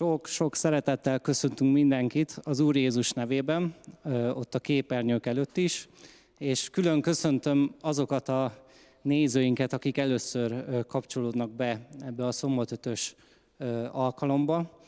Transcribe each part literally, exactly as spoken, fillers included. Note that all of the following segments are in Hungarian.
Sok-sok szeretettel köszöntünk mindenkit az Úr Jézus nevében, ott a képernyők előtt is, és külön köszöntöm azokat a nézőinket, akik először kapcsolódnak be ebbe a szombatötös alkalomba.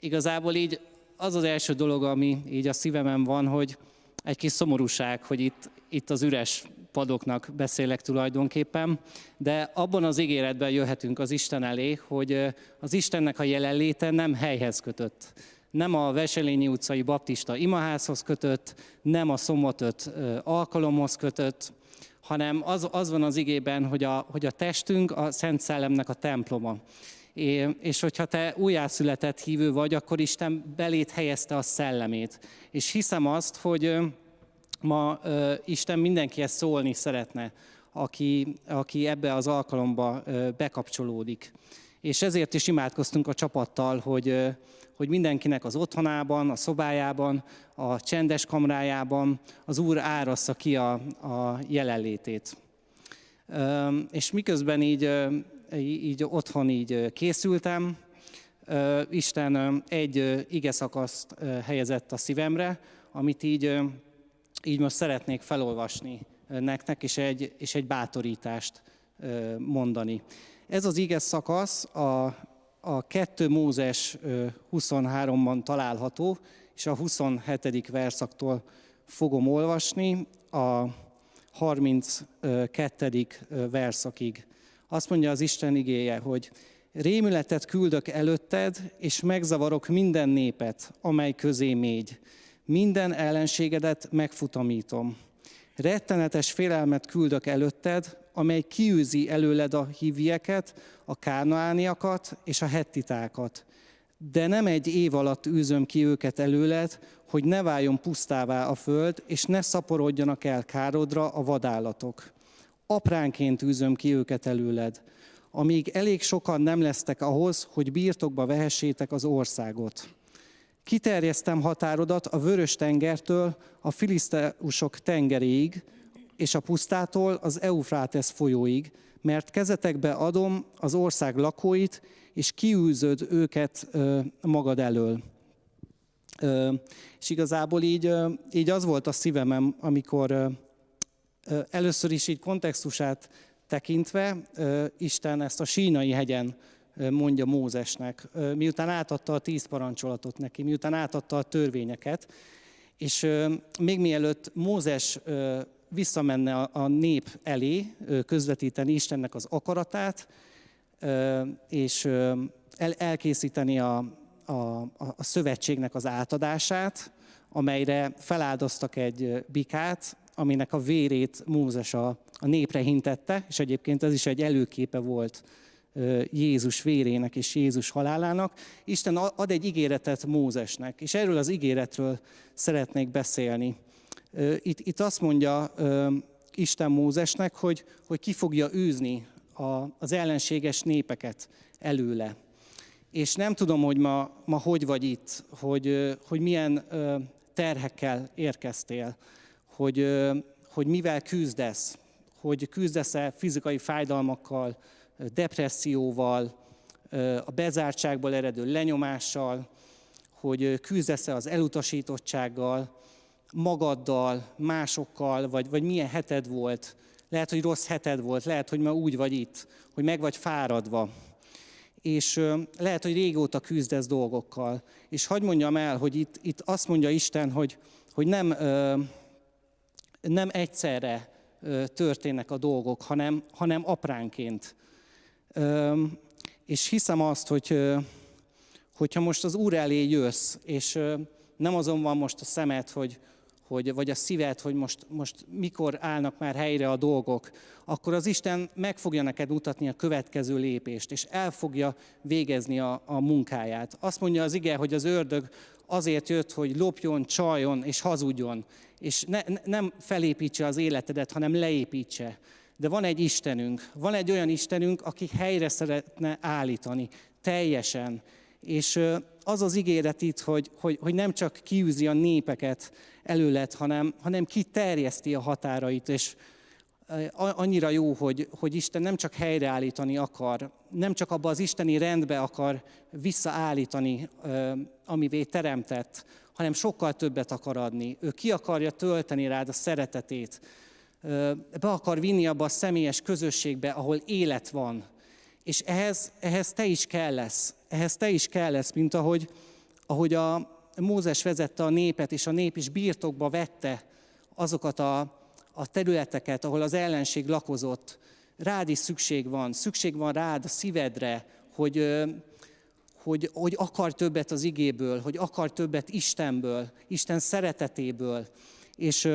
Igazából így az az első dolog, ami így a szívemen van, hogy egy kis szomorúság, hogy itt, itt az üres padoknak beszélek tulajdonképpen, de abban az ígéretben jöhetünk az Isten elé, hogy az Istennek a jelenléte nem helyhez kötött. Nem a Veselényi utcai baptista imaházhoz kötött, nem a szombatöt alkalomhoz kötött, hanem az, az van az igében, hogy a, hogy a testünk a Szent Szellemnek a temploma. É, és hogyha te újjászületett hívő vagy, akkor Isten beléd helyezte a szellemét. És hiszem azt, hogy ma ö, Isten mindenkihez szólni szeretne, aki, aki ebbe az alkalomba ö, bekapcsolódik. És ezért is imádkoztunk a csapattal, hogy, ö, hogy mindenkinek az otthonában, a szobájában, a csendes kamrájában az Úr árassza ki a, a jelenlétét. Ö, és miközben így... Ö, így otthon így készültem, Isten egy igeszakaszt helyezett a szívemre, amit így, így most szeretnék felolvasni nektek, és egy, és egy bátorítást mondani. Ez az igeszakasz a, a kettő Mózes huszonháromban található, és a huszonhetedik verszaktól fogom olvasni a harminckettedik verszakig. Azt mondja az Isten igéje, hogy rémületet küldök előtted, és megzavarok minden népet, amely közé mégy. Minden ellenségedet megfutamítom. Rettenetes félelmet küldök előtted, amely kiűzi előled a hivieket, a kánaániakat és a hettitákat. De nem egy év alatt űzöm ki őket előled, hogy ne váljon pusztává a föld, és ne szaporodjanak el károdra a vadállatok. Apránként űzöm ki őket előled, amíg elég sokan nem lesztek ahhoz, hogy birtokba vehessétek az országot. Kiterjesztem határodat a Vörös-tengertől a filiszteusok tengeréig, és a pusztától az Eufrátesz folyóig, mert kezetekbe adom az ország lakóit, és kiűzöd őket ö, magad elől. Ö, és igazából így, ö, így az volt a szívemem, amikor... Ö, Először is így kontextusát tekintve, Isten ezt a Sínai hegyen mondja Mózesnek, miután átadta a tíz parancsolatot neki, miután átadta a törvényeket, és még mielőtt Mózes visszamenne a nép elé közvetíteni Istennek az akaratát, és elkészíteni a, a, a szövetségnek az átadását, amelyre feláldoztak egy bikát, aminek a vérét Mózes a, a népre hintette, és egyébként ez is egy előképe volt Jézus vérének és Jézus halálának. Isten ad egy ígéretet Mózesnek, és erről az ígéretről szeretnék beszélni. Itt, itt azt mondja Isten Mózesnek, hogy, hogy ki fogja űzni a, az ellenséges népeket előle. És nem tudom, hogy ma, ma hogy vagy itt, hogy, hogy milyen terhekkel érkeztél, Hogy, hogy mivel küzdesz, hogy küzdesz-e fizikai fájdalmakkal, depresszióval, a bezártságból eredő lenyomással, hogy küzdesz-e az elutasítottsággal, magaddal, másokkal, vagy, vagy milyen heted volt. Lehet, hogy rossz heted volt, lehet, hogy ma úgy vagy itt, hogy meg vagy fáradva. És lehet, hogy régóta küzdesz dolgokkal. És hadd mondjam el, hogy itt, itt azt mondja Isten, hogy, hogy nem... Nem egyszerre történnek a dolgok, hanem, hanem apránként. És hiszem azt, hogy hogyha most az Úr elé jössz, és nem azon van most a szemed, hogy, hogy, vagy a szíved, hogy most, most mikor állnak már helyre a dolgok, akkor az Isten meg fogja neked mutatni a következő lépést, és el fogja végezni a, a munkáját. Azt mondja az ige, hogy az ördög azért jött, hogy lopjon, csaljon és hazudjon, és ne, nem felépítse az életedet, hanem leépítse. De van egy Istenünk, van egy olyan Istenünk, aki helyre szeretne állítani, teljesen. És az az ígéret itt, hogy, hogy, hogy nem csak kiűzi a népeket előled, hanem, hanem kiterjeszti a határait, és annyira jó, hogy, hogy Isten nem csak helyreállítani akar, nem csak abba az isteni rendbe akar visszaállítani, amivé teremtett, hanem sokkal többet akar adni. Ő ki akarja tölteni rád a szeretetét, be akar vinni abba a személyes közösségbe, ahol élet van. És ehhez, ehhez te is kell lesz, ehhez te is kell lesz, mint ahogy, ahogy a Mózes vezette a népet, és a nép is birtokba vette azokat a a területeket, ahol az ellenség lakozott. Rád is szükség van, szükség van rád a szívedre, hogy, hogy, hogy akar többet az igéből, hogy akar többet Istenből, Isten szeretetéből. És,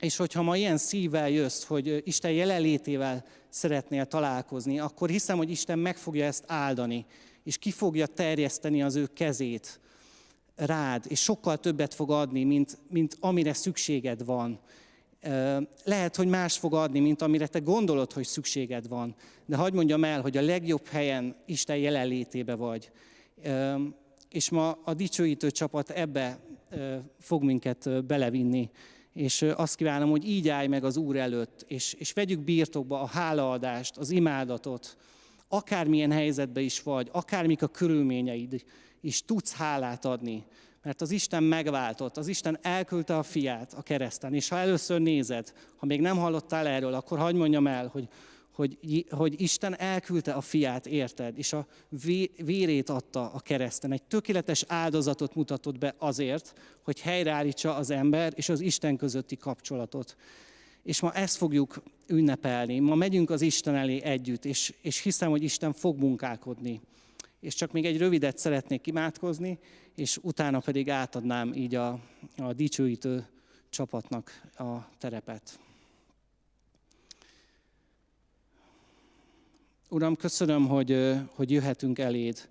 és hogyha ma ilyen szívvel jössz, hogy Isten jelenlétével szeretnél találkozni, akkor hiszem, hogy Isten meg fogja ezt áldani, és ki fogja terjeszteni az ő kezét rád, és sokkal többet fog adni, mint, mint amire szükséged van. Lehet, hogy más fog adni, mint amire te gondolod, hogy szükséged van. De hagyd mondjam el, hogy a legjobb helyen Isten jelenlétébe vagy. És ma a dicsőítő csapat ebbe fog minket belevinni. És azt kívánom, hogy így állj meg az Úr előtt, és, és vegyük birtokba a hálaadást, az imádatot. Akármilyen helyzetben is vagy, akármik a körülményeid is, tudsz hálát adni. Mert az Isten megváltott, az Isten elküldte a fiát a kereszten. És ha először nézed, ha még nem hallottál erről, akkor hagyd mondjam el, hogy, hogy, hogy Isten elküldte a fiát, érted? És a vérét adta a kereszten. Egy tökéletes áldozatot mutatott be azért, hogy helyreállítsa az ember és az Isten közötti kapcsolatot. És ma ezt fogjuk ünnepelni. Ma megyünk az Isten elé együtt, és, és hiszem, hogy Isten fog munkálkodni. És csak még egy rövidet szeretnék imádkozni, és utána pedig átadnám így a, a dicsőítő csapatnak a terepet. Uram, köszönöm, hogy, hogy jöhetünk eléd.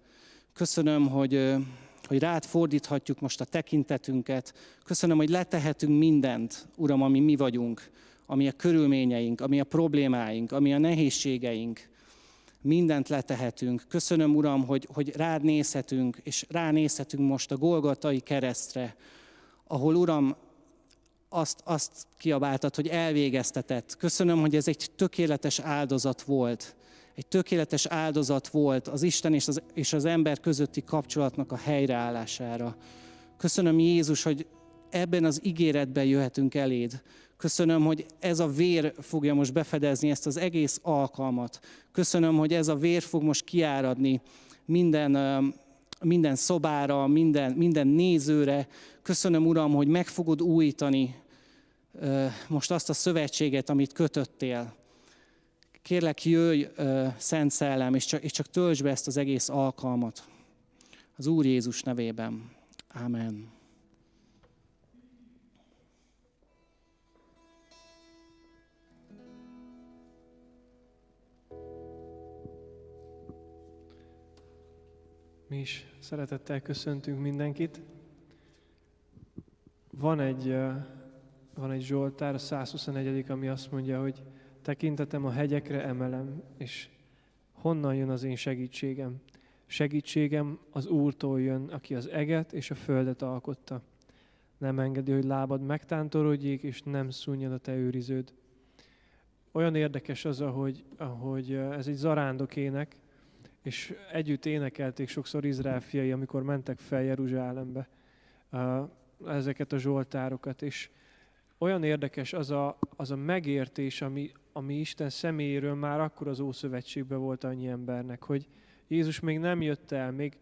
Köszönöm, hogy, hogy rád fordíthatjuk most a tekintetünket. Köszönöm, hogy letehetünk mindent, Uram, ami mi vagyunk, ami a körülményeink, ami a problémáink, ami a nehézségeink. Mindent letehetünk. Köszönöm, Uram, hogy, hogy rád nézhetünk, és ránézhetünk most a Golgotai keresztre, ahol, Uram, azt, azt kiabáltad, hogy elvégeztetett. Köszönöm, hogy ez egy tökéletes áldozat volt. Egy tökéletes áldozat volt az Isten és az, és az ember közötti kapcsolatnak a helyreállására. Köszönöm, Jézus, hogy ebben az ígéretben jöhetünk eléd. Köszönöm, hogy ez a vér fogja most befedezni ezt az egész alkalmat. Köszönöm, hogy ez a vér fog most kiáradni minden, minden szobára, minden, minden nézőre. Köszönöm, Uram, hogy meg fogod újítani most azt a szövetséget, amit kötöttél. Kérlek, jöjj, Szent Szellem, és csak, és csak töltsd be ezt az egész alkalmat. Az Úr Jézus nevében. Amen. Mi is szeretettel köszöntünk mindenkit. Van egy, van egy Zsoltár, a százhuszonegyedik, ami azt mondja, hogy tekintetem a hegyekre emelem, és honnan jön az én segítségem? Segítségem az Úrtól jön, aki az eget és a földet alkotta. Nem engedi, hogy lábad megtántorodjék, és nem szúnnyad a te őriződ. Olyan érdekes az, ahogy, ahogy ez egy zarándokének, és együtt énekelték sokszor Izrael fiai, amikor mentek fel Jeruzsálembe ezeket a zsoltárokat. És olyan érdekes az a, az a megértés, ami, ami Isten személyéről már akkor az Ószövetségben volt annyi embernek, hogy Jézus még nem jött el, még,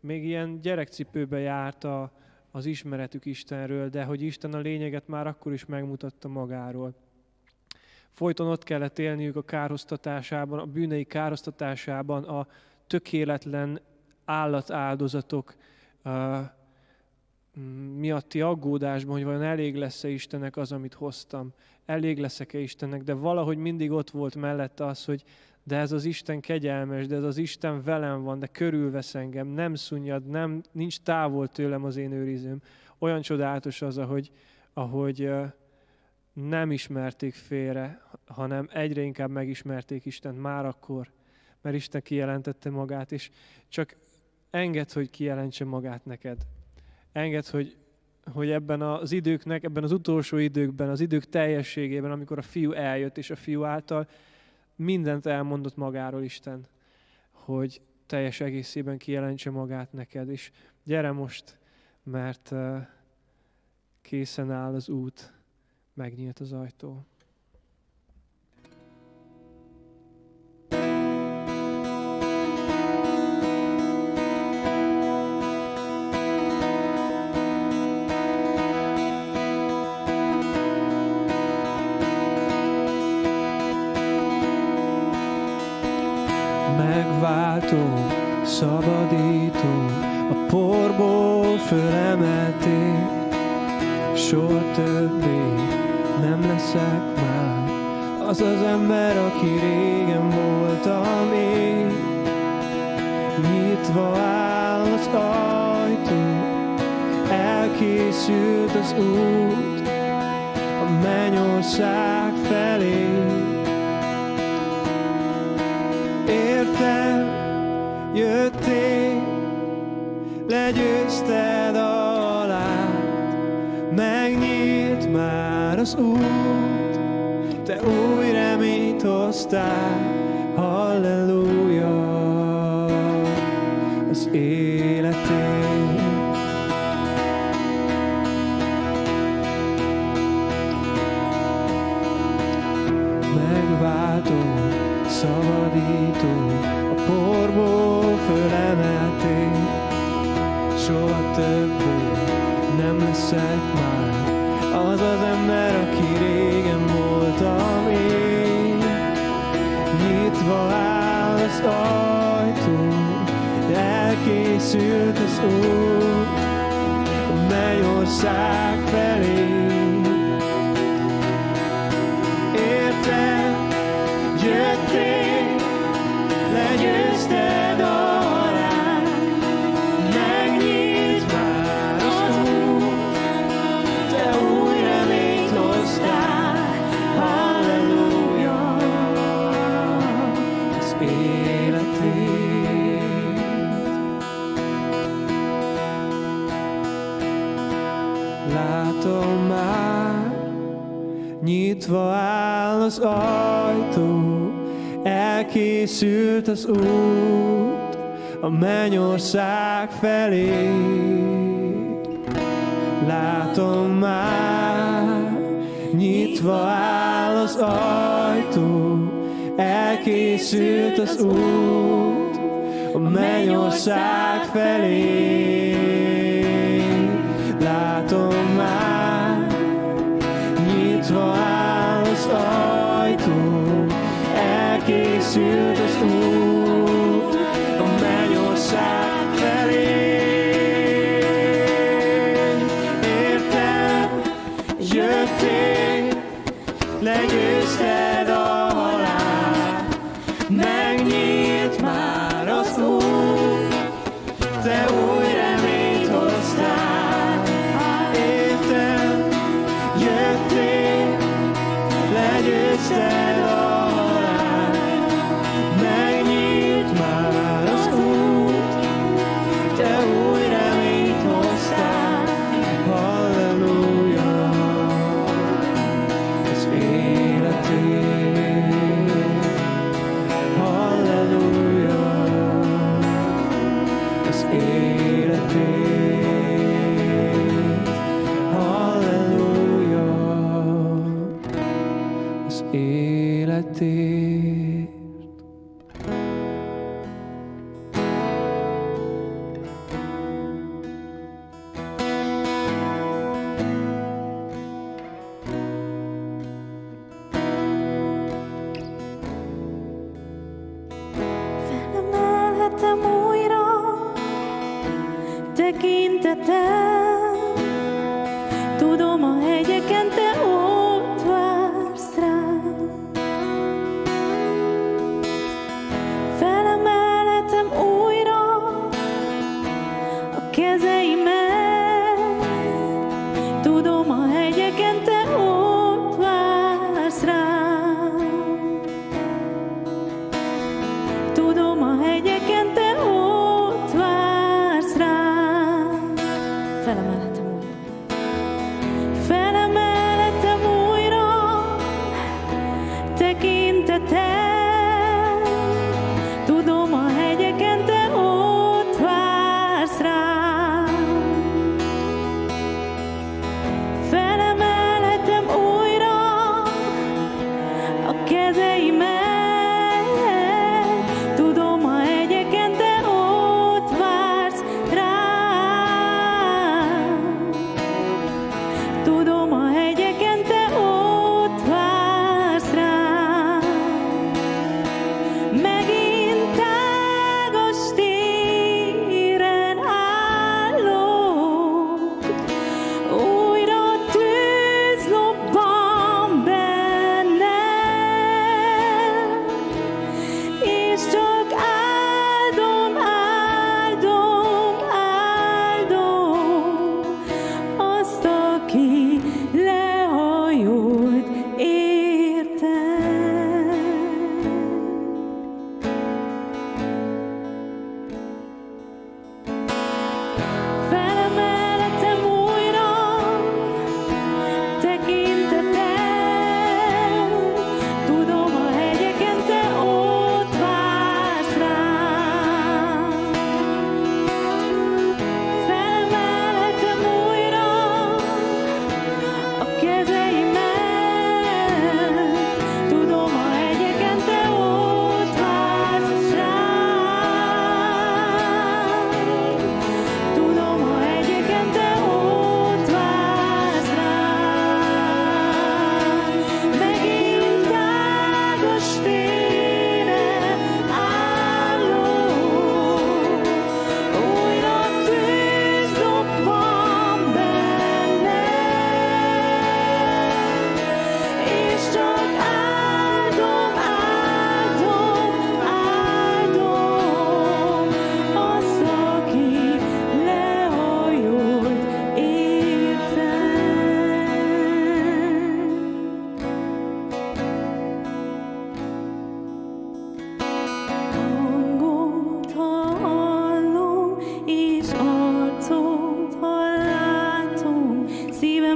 még ilyen gyerekcipőbe járt a, az ismeretük Istenről, de hogy Isten a lényeget már akkor is megmutatta magáról. Folyton ott kellett élniük a kárhoztatásában, a bűnei kárhoztatásában, a tökéletlen állatáldozatok uh, miatti aggódásban, hogy vajon elég lesz-e Istennek az, amit hoztam, elég leszek-e Istennek, de valahogy mindig ott volt mellette az, hogy de ez az Isten kegyelmes, de ez az Isten velem van, de körülvesz engem, nem szunnyad, nem, nincs távol tőlem az én őrizőm. Olyan csodálatos az, ahogy, ahogy uh, nem ismerték félre, hanem egyre inkább megismerték Istent már akkor, mert Isten kijelentette magát, és csak engedd, hogy kijelentse magát neked. Engedd, hogy, hogy ebben az időknek, ebben az utolsó időkben, az idők teljességében, amikor a fiú eljött, és a fiú által mindent elmondott magáról Isten, hogy teljes egészében kijelentse magát neked, és gyere most, mert készen áll az út, megnyílt az ajtó. Megváltó, szabadító, a porból fölemeltél, soha többé nem leszek már az az ember, aki régen voltam én. Nyitva áll az ajtó, elkészült az út a mennyország felé. Értem, jöttél, legyőzted a halált, megnyílt már az út, te új reményt hoztál, halleluja az életén. Megváltó, szabadító, a porból fölemeltél, soha többé nem leszek már az az ember, aki régen voltam én. Nyitva áll az ajtó, elkészült az út a mennyország felé. Értem, jöttél, legyőzted a halált, megnyílt már az út, te új reményt hoztál, halleluja az életét. Látom már, nyitva áll az ajtó, elkészült az út a mennyország felé. Látom már, nyitva áll az ajtó, elkészült az út a mennyország felé. Látom már, nyitva áll az ajtó, elkészült az út a mennyország felé. Értem, jöttél, legyőzted a halált, megnyílt már az út, te új reményt hoztál. Értem, jöttél, legyőzted, halleluja az életét. Tudom, a hegyeken te ott vársz rám. Felemelhetem újra a kezeimet. Tudom, a hegyeken te ott vársz rám. Tudom, a hegyeken te ott vársz rám. Megint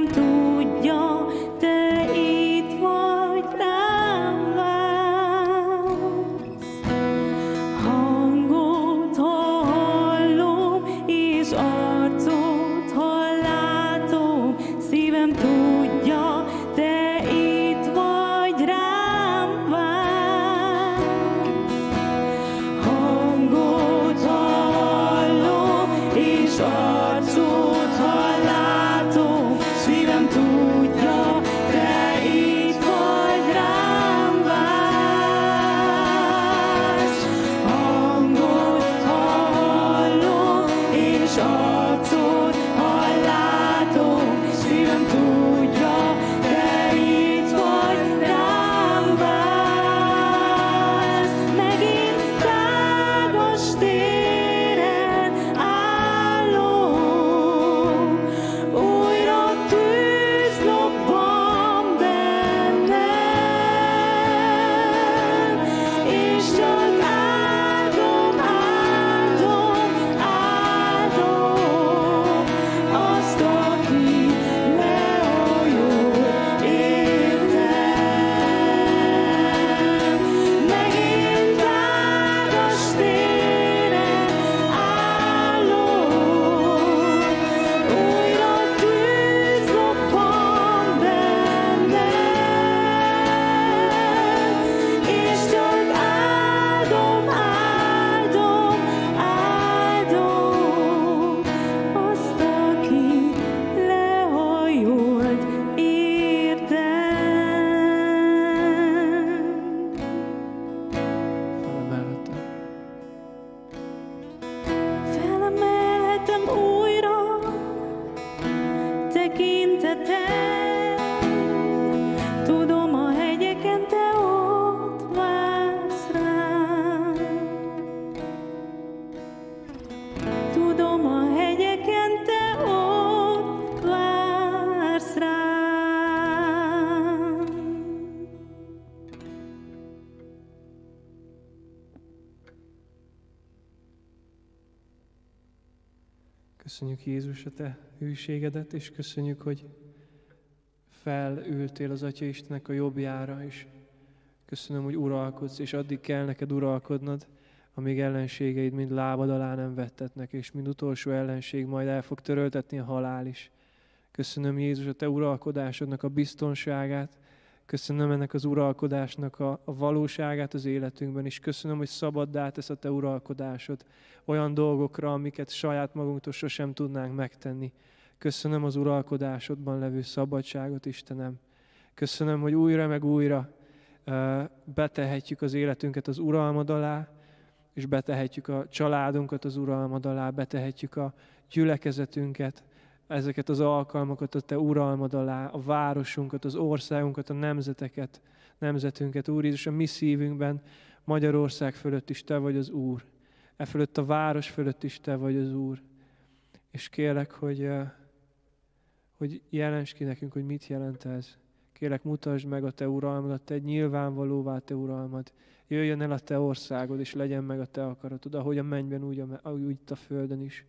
tudja, te itt vagy, rám vársz. Hangot, ha hallom, és arcot, ha látom, szívem tudja, te itt vagy, rám vársz. Hangot, ha hallom, és arcot, ha látom, tudom, a hegyeken te ott vársz rám. Tudom, a hegyeken te ott vársz rám. Köszönjük, Jézus, a te hűségedet, és köszönjük, hogy felültél az Atya Istennek a jobbjára, és köszönöm, hogy uralkodsz, és addig kell neked uralkodnod, amíg ellenségeid mind lábad alá nem vettetnek, és mind utolsó ellenség majd el fog töröltetni a halál is. Köszönöm Jézus a Te uralkodásodnak a biztonságát, köszönöm ennek az uralkodásnak a, a valóságát az életünkben, és köszönöm, hogy szabaddá tesz a Te uralkodásod olyan dolgokra, amiket saját magunktól sosem tudnánk megtenni. Köszönöm az uralkodásodban levő szabadságot, Istenem. Köszönöm, hogy újra meg újra uh, betehetjük az életünket az uralmad alá, és betehetjük a családunkat az uralmad alá, betehetjük a gyülekezetünket, ezeket az alkalmakat a Te uralmad alá, a városunkat, az országunkat, a nemzeteket, nemzetünket. Úr Jézus, a mi szívünkben Magyarország fölött is Te vagy az Úr. E fölött a város fölött is Te vagy az Úr. És kérlek, hogy, hogy jelensd ki nekünk, hogy mit jelent ez. Kérlek, mutasd meg a Te uralmadat, Te nyilvánvalóvá Te uralmad. Jöjjön el a Te országod, és legyen meg a Te akaratod, ahogy a mennyben, úgy, a, úgy itt a földön is.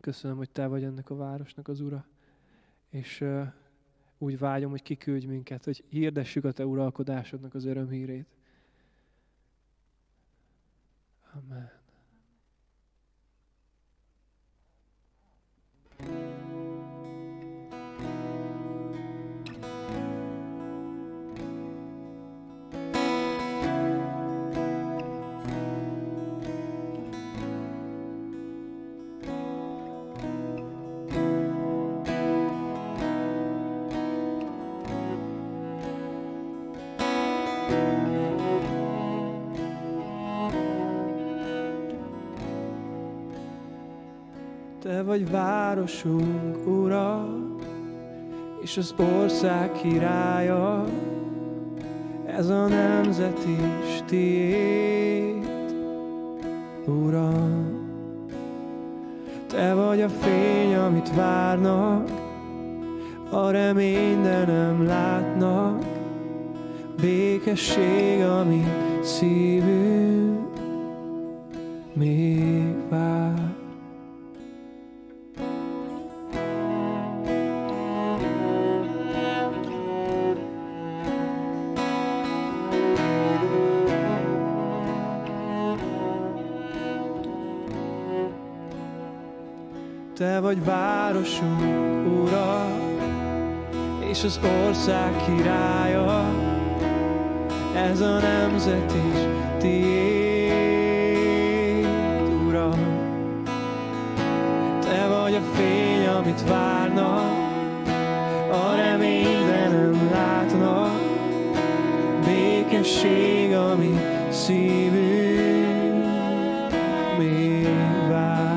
Köszönöm, hogy Te vagy ennek a városnak az ura, és uh, úgy vágyom, hogy kiküldj minket, hogy hirdessük a Te uralkodásodnak az örömhírét. Amen. Te vagy városunk ura, és az ország királya, ez a nemzet is tiéd, Uram. Te vagy a fény, amit várnak, a remény, de nem látnak, békesség, ami szívünk még vár. Te vagy városunk ura, és az ország királya, ez a nemzet is tiéd, Uram. Te vagy a fény, amit várnak, a remény, de nem látnak, békesség, ami szívünk még vár.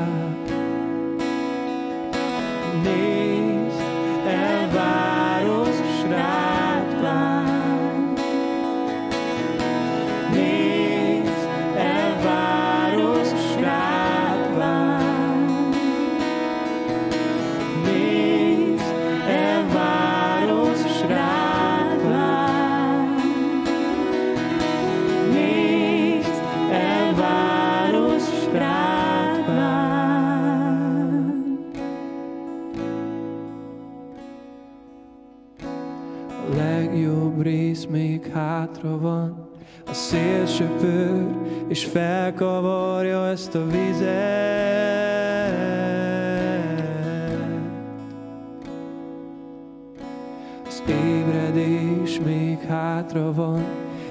Hátra van, a szél söpör, és felkavarja ezt a vizet. Az ébredés még hátra van,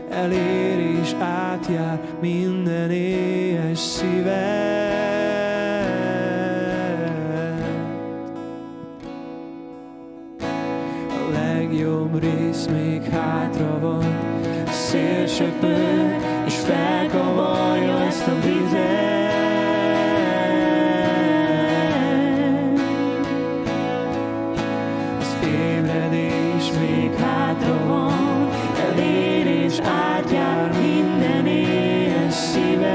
elér és átjár minden éhes szíved. A legjobb rész még hátra van, szél söpör, és felkavarja ezt a vizet. Az ébredés még hátra van, elér és átjár minden éhes szíved.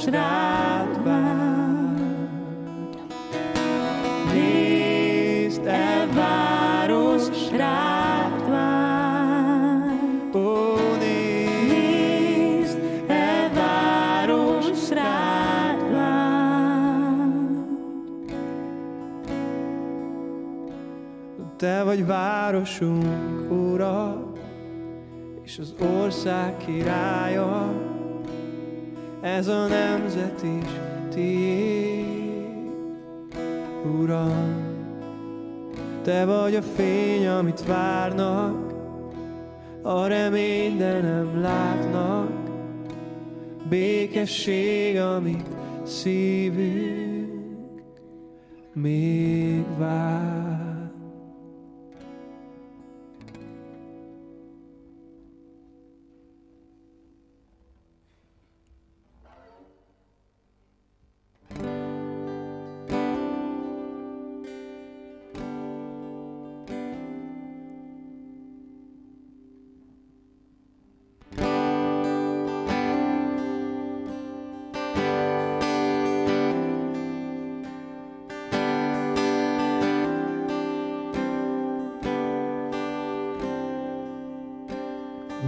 és rád vár. Nézd el, város, rád vár. Ó, nézd el, város, rád vár. Te vagy városunk, Ura, és az ország királya, ez a nemzet is tiéd, Uram. Te vagy a fény, amit várnak, a remény, de nem látnak, békesség, amit szívünk még vár.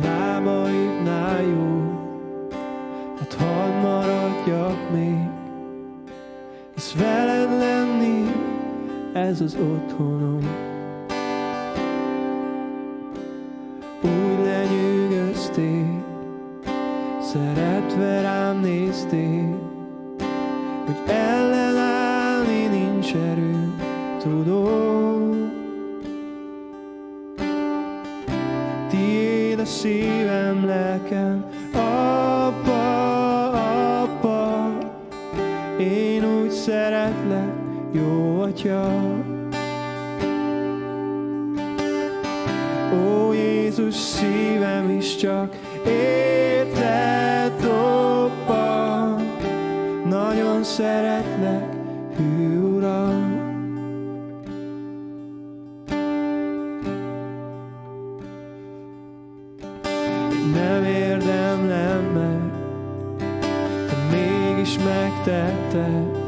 Lábaidnál jó, hát hadd maradjak még, hisz veled lenni ez az otthonom. Úgy lenyűgöztél, szeretve rám néztél, hogy ellenállni nincs erő, tudom. Tiéd a szívem, lelkem, apa, apa, én úgy szeretlek, jó atya. Ó, Jézus, szívem is csak érted dobban, nagyon szeretlek, hű Uram. Nem érdemlem meg, de mégis megtetted,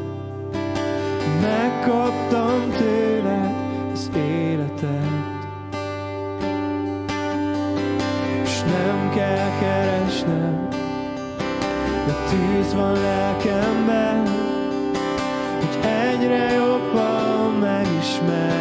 megkaptam tőled az életet. És nem kell keresnem, de tűz van lelkemben, hogy egyre jobban megismerjelek.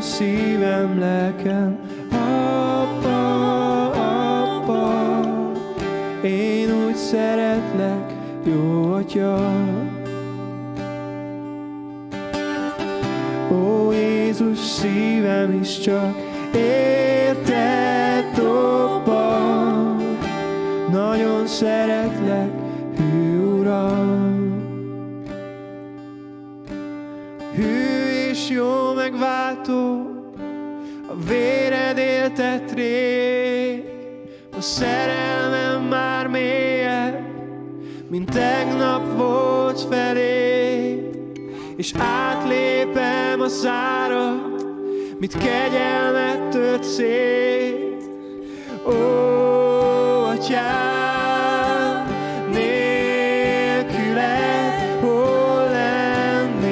Szívem, lelkem, apa, apa, én úgy szeretlek, jó atya. Ó, Jézus, szívem is csak érted dobban, nagyon szeretlek, hű Uram. Szerelmem már mélyebb, mint tegnap volt felé, és átlépem a várat, mint kegyelmet tört szél. Ó, Atyám, nélküled hol lennék? Tiéd a szívem, lelkem, apa, apa, én úgy szeretlek, jó atya. Ó, Jézus, szívem is csak érted dobban, nagyon szeretlek, hű Uram. Hű és jó megváltó, a véred éltett rég, a szerelmem már mélyebb, mint tegnap volt felé, és átlépem a szárat, mint kegyelmet tört szét. Ó, Atyám, nélküled hol lennék?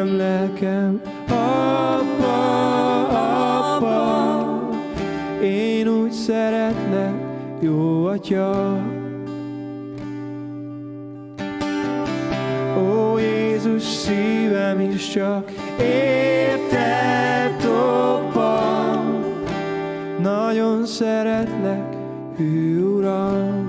szívem, lelkem, apa, apa, én úgy szeretlek, jó atya. Ó Jézus, szívem is csak érted toppan, nagyon szeretlek, hű Uram.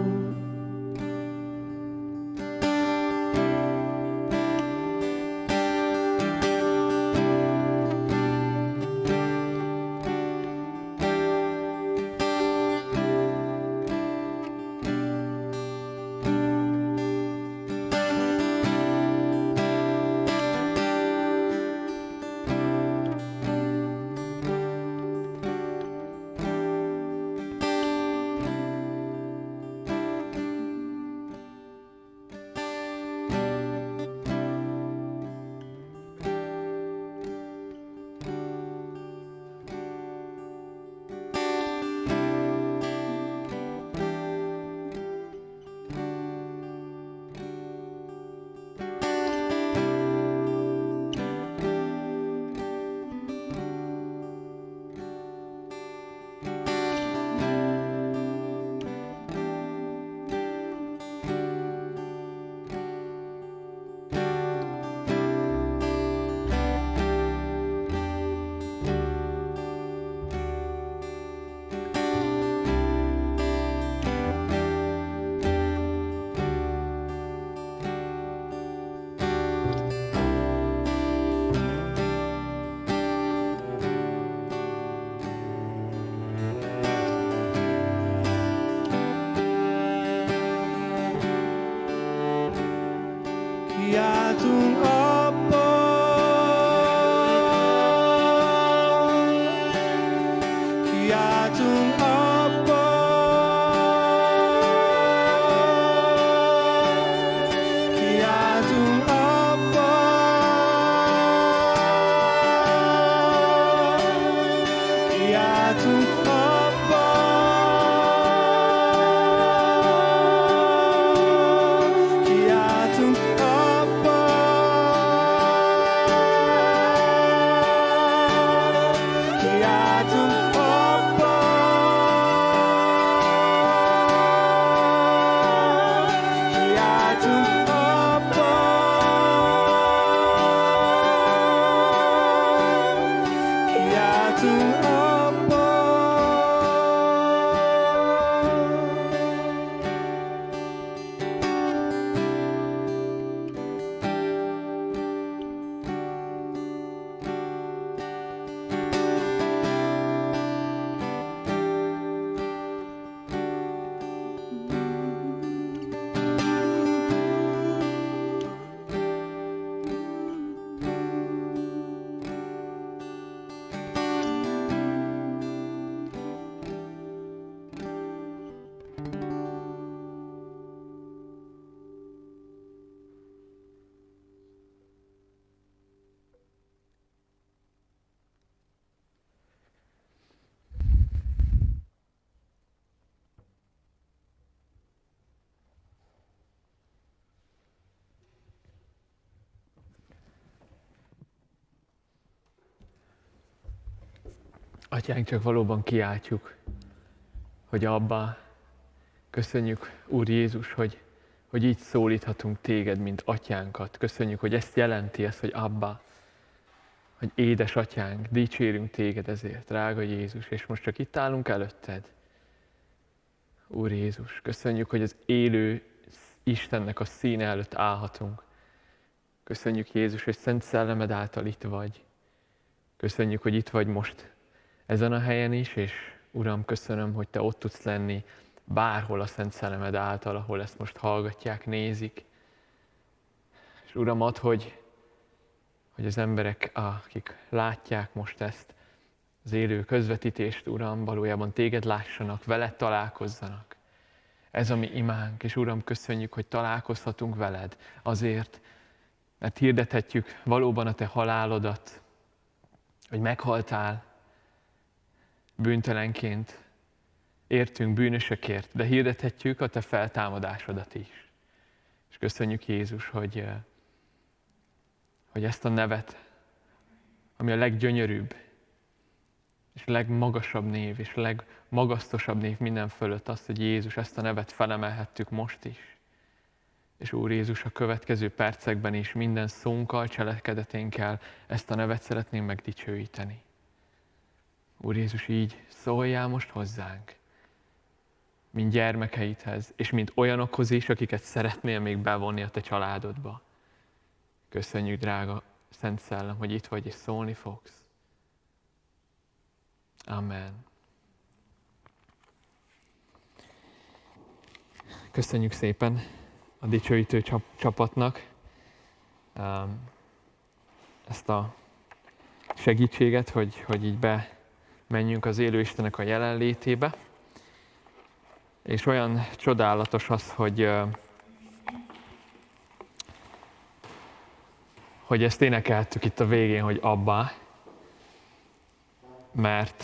Atyánk, csak valóban kiáltjuk, hogy abbá, köszönjük, Úr Jézus, hogy, hogy így szólíthatunk téged, mint atyánkat. Köszönjük, hogy ezt jelenti, ezt, hogy abbá, hogy édes atyánk, dicsérünk téged ezért, drága Jézus, és most csak itt állunk előtted. Úr Jézus, köszönjük, hogy az élő Istennek a színe előtt állhatunk. Köszönjük, Jézus, hogy Szent Szellemed által itt vagy. Köszönjük, hogy itt vagy most ezen a helyen is, és Uram, köszönöm, hogy Te ott tudsz lenni bárhol a Szent Szellemed által, ahol ezt most hallgatják, nézik. És Uram, add, hogy, hogy az emberek, akik látják most ezt, az élő közvetítést, Uram, valójában Téged lássanak, veled találkozzanak. Ez a mi imánk, és Uram, köszönjük, hogy találkozhatunk veled azért, mert hirdethetjük valóban a Te halálodat, hogy meghaltál, bűntelenként, értünk bűnösökért, de hirdethetjük a te feltámadásodat is. És köszönjük Jézus, hogy, hogy ezt a nevet, ami a leggyönyörűbb, és a legmagasabb név, és a legmagasztosabb név minden fölött, azt, hogy Jézus, ezt a nevet felemelhettük most is. És Úr Jézus, a következő percekben is minden szónkkal, cselekedeténkkel ezt a nevet szeretném megdicsőíteni. Úr Jézus, így szóljál most hozzánk, mint gyermekeidhez, és mint olyanokhoz is, akiket szeretnél még bevonni a te családodba. Köszönjük, drága Szent Szellem, hogy itt vagy és szólni fogsz. Amen. Köszönjük szépen a dicsőítő csapatnak ezt a segítséget, hogy, hogy így bemenjünk az élő Istenek a jelenlétébe. És olyan csodálatos az, hogy, hogy ezt énekeltük itt a végén, hogy Abbá, mert,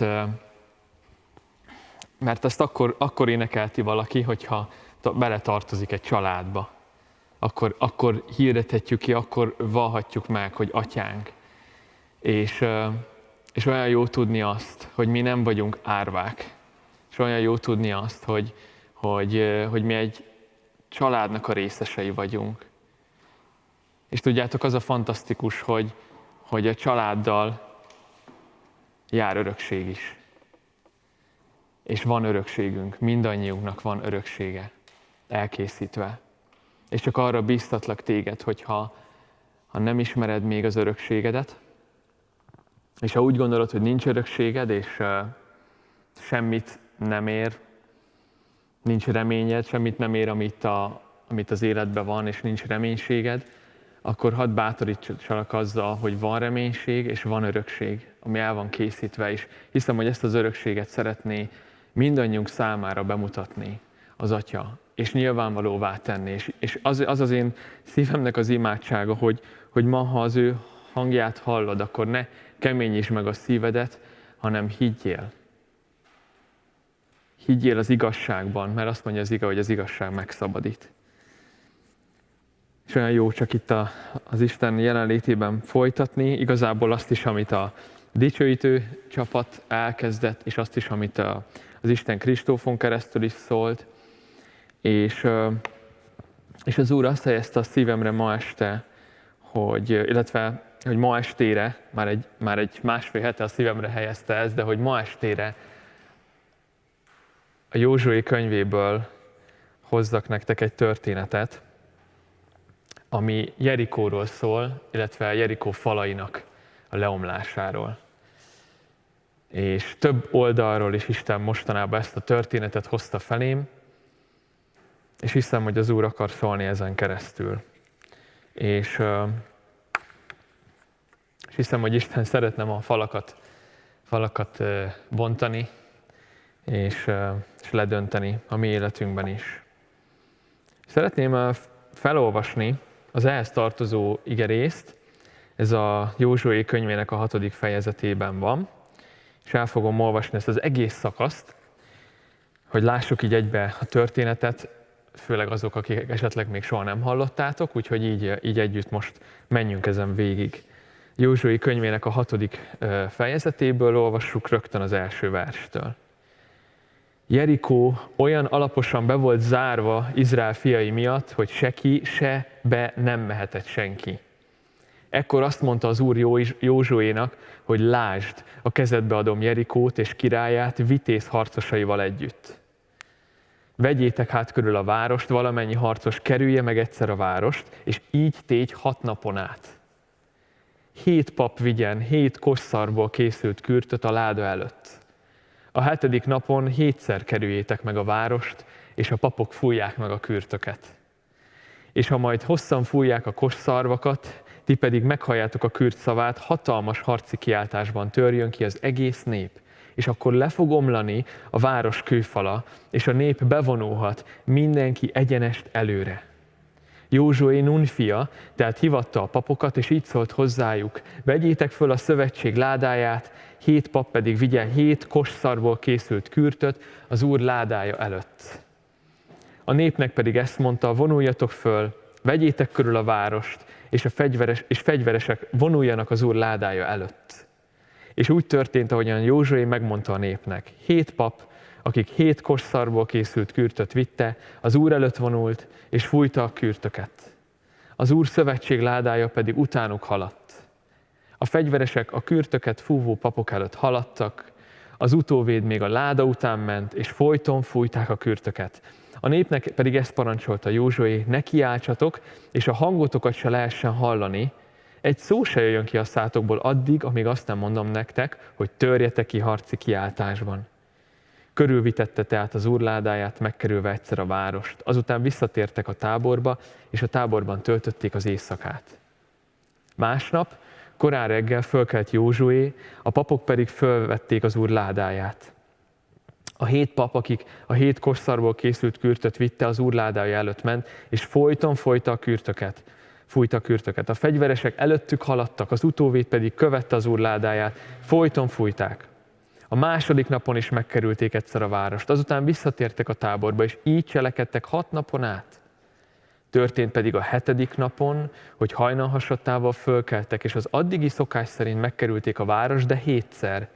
mert ezt akkor, akkor énekelti valaki, hogyha beletartozik egy családba. Akkor, akkor hirdethetjük ki, akkor vallhatjuk meg, hogy atyánk. És, és olyan jó tudni azt, hogy mi nem vagyunk árvák. És olyan jó tudni azt, hogy, hogy, hogy mi egy családnak a részesei vagyunk. És tudjátok, az a fantasztikus, hogy, hogy a családdal jár örökség is. És van örökségünk, mindannyiunknak van öröksége, elkészítve. És csak arra bíztatlak téged, hogyha ha nem ismered még az örökségedet, és ha úgy gondolod, hogy nincs örökséged, és uh, semmit nem ér, nincs reményed, semmit nem ér, amit, a, amit az életben van, és nincs reménységed, akkor hadd bátorítsalak azzal, hogy van reménység és van örökség, ami el van készítve is. Hiszem, hogy ezt az örökséget szeretné mindannyiunk számára bemutatni az Atya, és nyilvánvalóvá tenni. És az az, az én szívemnek az imádsága, hogy, hogy ma, ha az ő hangját hallod, akkor ne keményítsd meg a szívedet, hanem higgyél. Higgyél az igazságban, mert azt mondja az ige, hogy az igazság megszabadít. És olyan jó csak itt a, az Isten jelenlétében folytatni, igazából azt is, amit a dicsőítő csapat elkezdett, és azt is, amit a, az Isten Kristófon keresztül is szólt. És, és az Úr azt helyezte a szívemre ma este, hogy, illetve hogy ma estére, már egy, már egy másfél hete a szívemre helyezte ezt, de hogy ma estére a Józsué könyvéből hozzak nektek egy történetet, ami Jerikóról szól, illetve Jerikó falainak a leomlásáról. És több oldalról is Isten mostanában ezt a történetet hozta felém, és hiszem, hogy az Úr akar szólni ezen keresztül. És, és hiszem, hogy Isten szeretne a falakat, falakat bontani, és, és ledönteni a mi életünkben is. Szeretném felolvasni az ehhez tartozó igerészt, ez a Józsué könyvének a hatodik fejezetében van, és el fogom olvasni ezt az egész szakaszt, hogy lássuk így egybe a történetet, főleg azok, akik esetleg még soha nem hallottátok, úgyhogy így, így együtt most menjünk ezen végig. Józsué könyvének a hatodik fejezetéből olvassuk rögtön az első verstől. Jerikó olyan alaposan be volt zárva Izrael fiai miatt, hogy se ki, se be nem mehetett senki. Ekkor azt mondta az Úr Józsuénak, hogy lásd, a kezedbe adom Jerikót és királyát vitéz harcosaival együtt. Vegyétek hát körül a várost, valamennyi harcos kerülje meg egyszer a várost, és így tégy hat napon át. Hét pap vigyen hét kosszarból készült kürtöt a láda előtt. A hetedik napon hétszer kerüljétek meg a várost, és a papok fújják meg a kürtöket. És ha majd hosszan fújják a kosszarvakat, ti pedig meghalljátok a kürt szavát, hatalmas harci kiáltásban törjön ki az egész nép, és akkor le fog omlani a város kőfala, és a nép bevonulhat, mindenki egyenest előre. Józsué Nun fia, tehát hivatta a papokat, és így szólt hozzájuk, vegyétek föl a szövetség ládáját, hét pap pedig vigyen hét kosszarból készült kürtöt az Úr ládája előtt. A népnek pedig ezt mondta, vonuljatok föl, Vegyétek körül a várost, és, a fegyveres, és fegyveresek vonuljanak az Úr ládája előtt. És úgy történt, ahogyan Józsué megmondta a népnek. Hét pap, akik hét kosszarból készült kürtöt vitte, az Úr előtt vonult, és fújta a kürtöket. Az Úr szövetség ládája pedig utánuk haladt. A fegyveresek a kürtöket fúvó papok előtt haladtak, az utóvéd még a láda után ment, és folyton fújták a kürtöket. A népnek pedig ezt parancsolta Józsué, ne kiáltsatok, és a hangotokat se lehessen hallani, egy szó se jöjjön ki a szátokból addig, amíg azt nem mondom nektek, hogy törjetek ki harci kiáltásban. Körülvitette tehát az Úr ládáját, megkerülve egyszer a várost. Azután visszatértek a táborba, és a táborban töltötték az éjszakát. Másnap, korán reggel fölkelt Józsué, a papok pedig fölvették az Úr ládáját. A hét pap, akik a hét kosszarból készült kürtöt vitte, az Úr ládája előtt ment, és folyton folyta a kürtöket. Fújta a kürtöket. A fegyveresek előttük haladtak, az utóvéd pedig követte az Úr ládáját, folyton fújták. A második napon is megkerülték egyszer a várost, azután visszatértek a táborba, és így cselekedtek hat napon át. Történt pedig a hetedik napon, hogy hajnalhasadtával fölkeltek, és az addigi szokás szerint megkerülték a várost, de hétszer.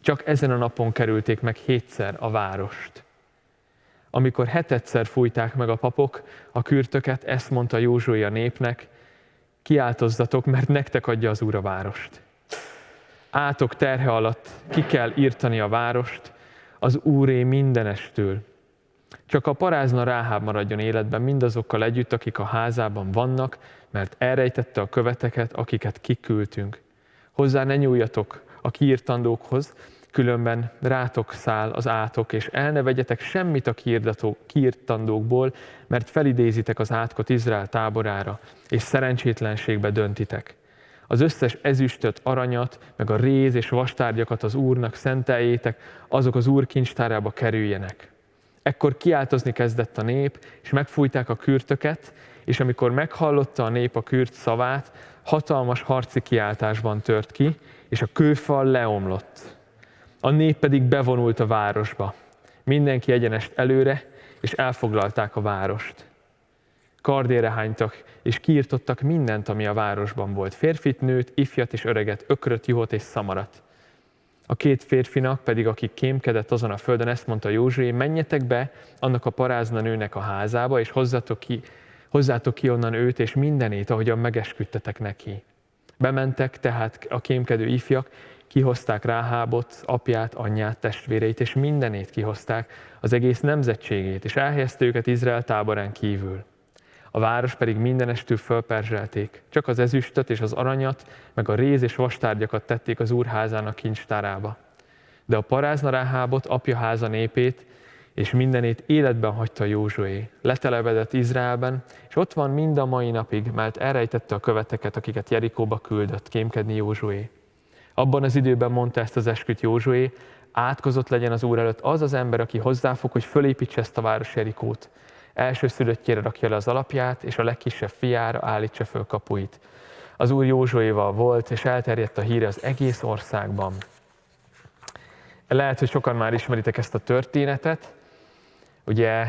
Csak ezen a napon kerülték meg hétszer a várost. Amikor hetedszer fújták meg a papok a kürtöket, ezt mondta Józsué a népnek, kiáltozzatok, mert nektek adja az Úr a várost. Átok terhe alatt ki kell írtani a várost, az Úré mindenestől. Csak a parázna Ráháb maradjon életben mindazokkal együtt, akik a házában vannak, mert elrejtette a követeket, akiket kiküldtünk. Hozzá ne nyúljatok a kiirtandókhoz, különben rátok száll az átok, és el ne vegyetek semmit a kiirtandókból, mert felidézitek az átkot Izrael táborára, és szerencsétlenségbe döntitek. Az összes ezüstöt, aranyat, meg a réz és vastárgyakat az Úrnak szenteljétek, azok az Úr kincstárába kerüljenek. Ekkor kiáltozni kezdett a nép, és megfújták a kürtöket, és amikor meghallotta a nép a kürt szavát, hatalmas harci kiáltásban tört ki, és a kőfal leomlott. A nép pedig bevonult a városba. Mindenki egyenest előre, és elfoglalták a várost. Kardére hánytak, és kiirtottak mindent, ami a városban volt. Férfit, nőt, ifjat és öreget, ökröt, juhot és szamarat. A két férfinak pedig, aki kémkedett azon a földön, ezt mondta Józsué, menjetek be annak a parázna nőnek a házába, és hozzátok ki, hozzátok ki onnan őt és mindenét, ahogyan megesküdtetek neki. Bementek tehát a kémkedő ifjak, kihozták Ráhábot, apját, anyját, testvéreit, és mindenét kihozták, az egész nemzetségét, és elhelyezte őket Izrael táborán kívül. A város pedig mindenestül fölperzselték, csak az ezüstöt és az aranyat, meg a réz és vastárgyakat tették az úrházának kincstárába. De a parázna Ráhábot, apja háza népét, és mindenét életben hagyta Józsué, letelepedett Izraelben, és ott van mind a mai napig, mert elrejtette a követeket, akiket Jerikóba küldött kémkedni Józsué. Abban az időben mondta ezt az esküt Józsué, átkozott legyen az Úr előtt az az ember, aki hozzáfog, hogy fölépítse ezt a város Jerikót. Elsőszülöttjére rakja le az alapját, és a legkisebb fiára állítsa föl kapuit. Az Úr Józsuéval volt, és elterjedt a híre az egész országban. Lehet, hogy sokan már ismeritek ezt a történetet. Ugye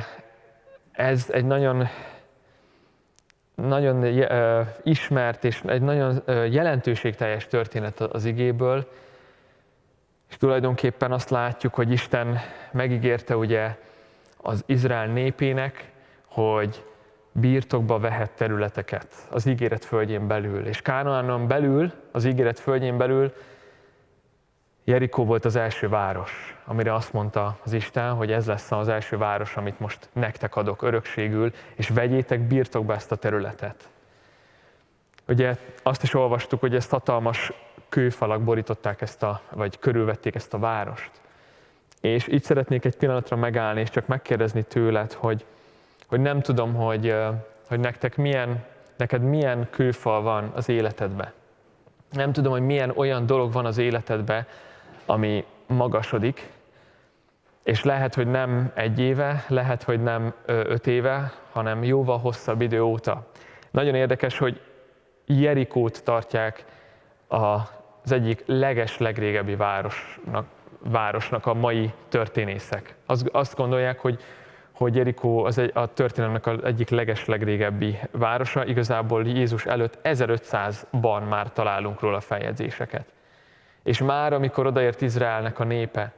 ez egy nagyon, nagyon ismert és egy nagyon jelentőségteljes történet az igéből. És tulajdonképpen azt látjuk, hogy Isten megígérte ugye az Izrael népének, hogy birtokba vehet területeket az ígéret földjén belül. És Kánaánon belül, az ígéret földjén belül Jerikó volt az első város, amire azt mondta az Isten, hogy ez lesz az első város, amit most nektek adok örökségül, és vegyétek birtokba ezt a területet. Ugye azt is olvastuk, hogy ezt hatalmas kőfalak borították ezt a, vagy körülvették ezt a várost. És itt szeretnék egy pillanatra megállni, és csak megkérdezni tőled, hogy, hogy nem tudom, hogy, hogy nektek milyen, neked milyen kőfal van az életedben. Nem tudom, hogy milyen olyan dolog van az életedben, ami magasodik, és lehet, hogy nem egy éve, lehet, hogy nem öt éve, hanem jóval hosszabb idő óta. Nagyon érdekes, hogy Jerikót tartják az egyik leges-legrégebbi városnak. városnak a mai történészek. Azt, azt gondolják, hogy, hogy Jerikó az egy, a történelemnek az egyik legeslegrégebbi városa, igazából Jézus előtt ezerötszázban már találunk róla feljegyzéseket. És már amikor odaért Izraelnek a népe,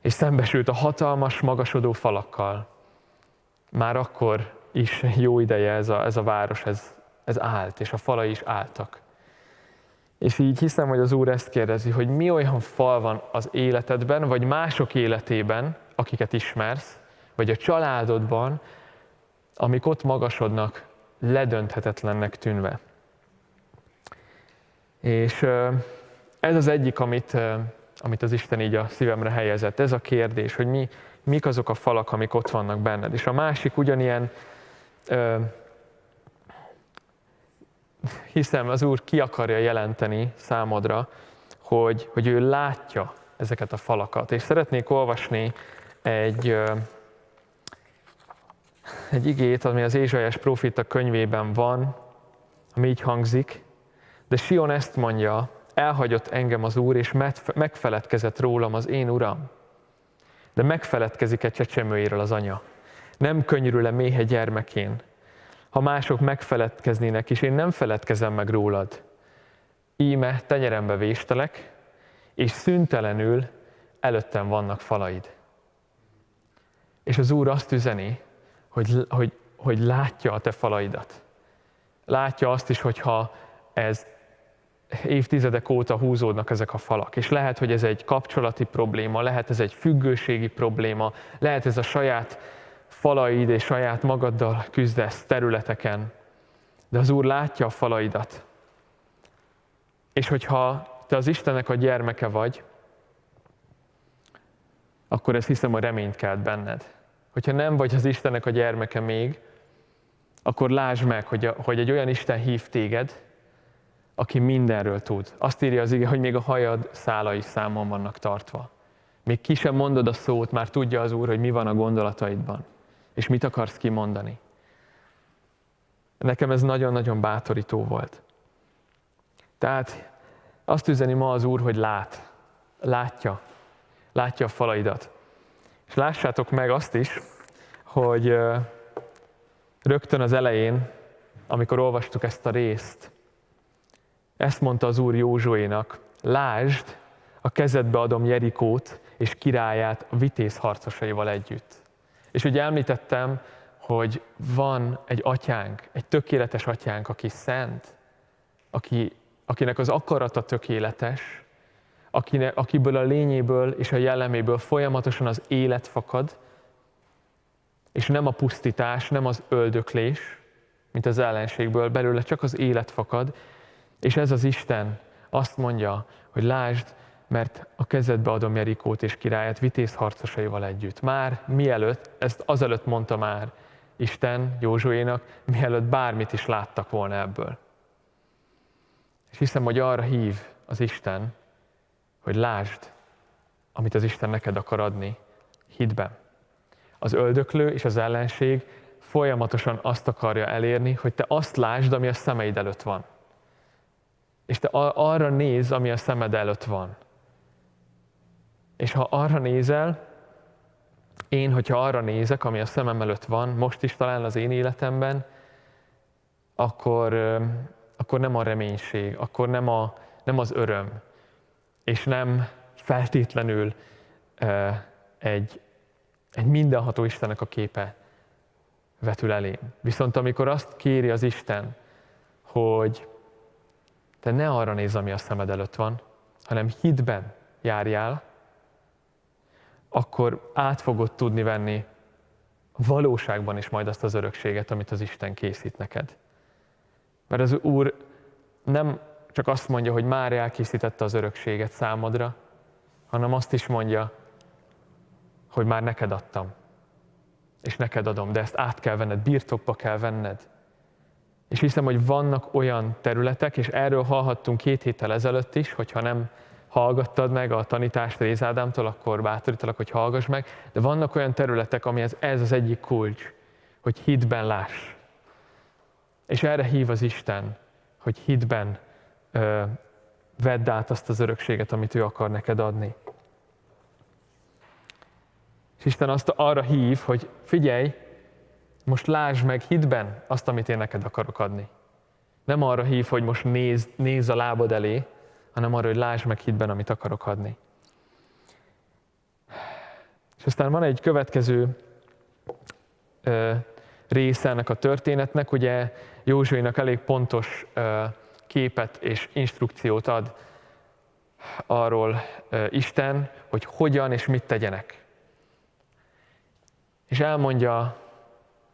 és szembesült a hatalmas, magasodó falakkal, már akkor is jó ideje ez a, ez a város, ez, ez állt, és a falai is álltak. És így hiszem, hogy az Úr ezt kérdezi, hogy mi olyan fal van az életedben, vagy mások életében, akiket ismersz, vagy a családodban, amik ott magasodnak, ledönthetetlennek tűnve. És ez az egyik, amit, amit az Isten így a szívemre helyezett. Ez a kérdés, hogy mi, mik azok a falak, amik ott vannak benned. És a másik ugyanilyen, hiszem az Úr ki akarja jelenteni számodra, hogy, hogy ő látja ezeket a falakat. És szeretnék olvasni egy, egy igét, ami az Ézsaiás próféta könyvében van, ami így hangzik. De Sion ezt mondja, elhagyott engem az Úr, és megfeledkezett rólam az én Uram. De megfeledkezik egy csecsemőjéről az anya. Nem könyörül-e méhe gyermekén? Ha mások megfeledkeznének is, én nem feledkezem meg rólad. Íme tenyerembe véstelek, és szüntelenül előttem vannak falaid. És az Úr azt üzeni, hogy, hogy, hogy látja a te falaidat. Látja azt is, hogyha ez évtizedek óta húzódnak ezek a falak. És lehet, hogy ez egy kapcsolati probléma, lehet ez egy függőségi probléma, lehet ez a saját falaid és saját magaddal küzdesz területeken. De az Úr látja a falaidat. És hogyha te az Istennek a gyermeke vagy, akkor ezt hiszem, hogy reményt kelt benned. Hogyha nem vagy az Istennek a gyermeke még, akkor lásd meg, hogy, a, hogy egy olyan Isten hív téged, aki mindenről tud. Azt írja az ige, hogy még a hajad szálai számon vannak tartva. Még ki sem mondod a szót, már tudja az Úr, hogy mi van a gondolataidban, és mit akarsz kimondani. Nekem ez nagyon-nagyon bátorító volt. Tehát azt üzeni ma az Úr, hogy lát, látja, látja a falaidat. És lássátok meg azt is, hogy rögtön az elején, amikor olvastuk ezt a részt, ezt mondta az Úr Józsuénak, lásd, a kezedbe adom Jerikót és királyát a vitéz harcosaival együtt. És ugye említettem, hogy van egy atyánk, egy tökéletes atyánk, aki szent, aki, akinek az akarata tökéletes, akine, akiből a lényéből és a jelleméből folyamatosan az élet fakad, és nem a pusztítás, nem az öldöklés, mint az ellenségből, belőle csak az élet fakad, és ez az Isten azt mondja, hogy lásd, mert a kezedbe adom Jerikót és királyát vitéz harcosaival együtt. Már mielőtt, ezt azelőtt mondta már Isten Józsuénak, mielőtt bármit is láttak volna ebből. És hiszem, hogy arra hív az Isten, hogy lásd, amit az Isten neked akar adni, hidd be. Az öldöklő és az ellenség folyamatosan azt akarja elérni, hogy te azt lásd, ami a szemeid előtt van. És te arra nézz, ami a szemed előtt van. És ha arra nézel, én, hogyha arra nézek, ami a szemem előtt van, most is talán az én életemben, akkor, akkor nem a reménység, akkor nem, a, nem az öröm, és nem feltétlenül egy, egy mindenható Istennek a képe vetül elém. Viszont amikor azt kéri az Isten, hogy te ne arra nézz, ami a szemed előtt van, hanem hitben járjál, akkor át fogod tudni venni valóságban is majd azt az örökséget, amit az Isten készít neked. Mert az Úr nem csak azt mondja, hogy már elkészítette az örökséget számodra, hanem azt is mondja, hogy már neked adtam, és neked adom, de ezt át kell venned, birtokba kell venned. És hiszem, hogy vannak olyan területek, és erről hallhattunk két héttel ezelőtt is, hogyha nem hallgattad meg a tanítást Réz Ádámtól, akkor bátorítalak, hogy hallgass meg, de vannak olyan területek, amihez ez az egyik kulcs, hogy hitben láss. És erre hív az Isten, hogy hitben ö, vedd át azt az örökséget, amit ő akar neked adni. És Isten azt arra hív, hogy figyelj, most lásd meg hitben azt, amit én neked akarok adni. Nem arra hív, hogy most nézd, nézz a lábad elé, hanem arra, hogy lásd meg hitben, amit akarok adni. És aztán van egy következő ö, része ennek a történetnek, ugye Józsuénak elég pontos ö, képet és instrukciót ad arról ö, Isten, hogy hogyan és mit tegyenek. És elmondja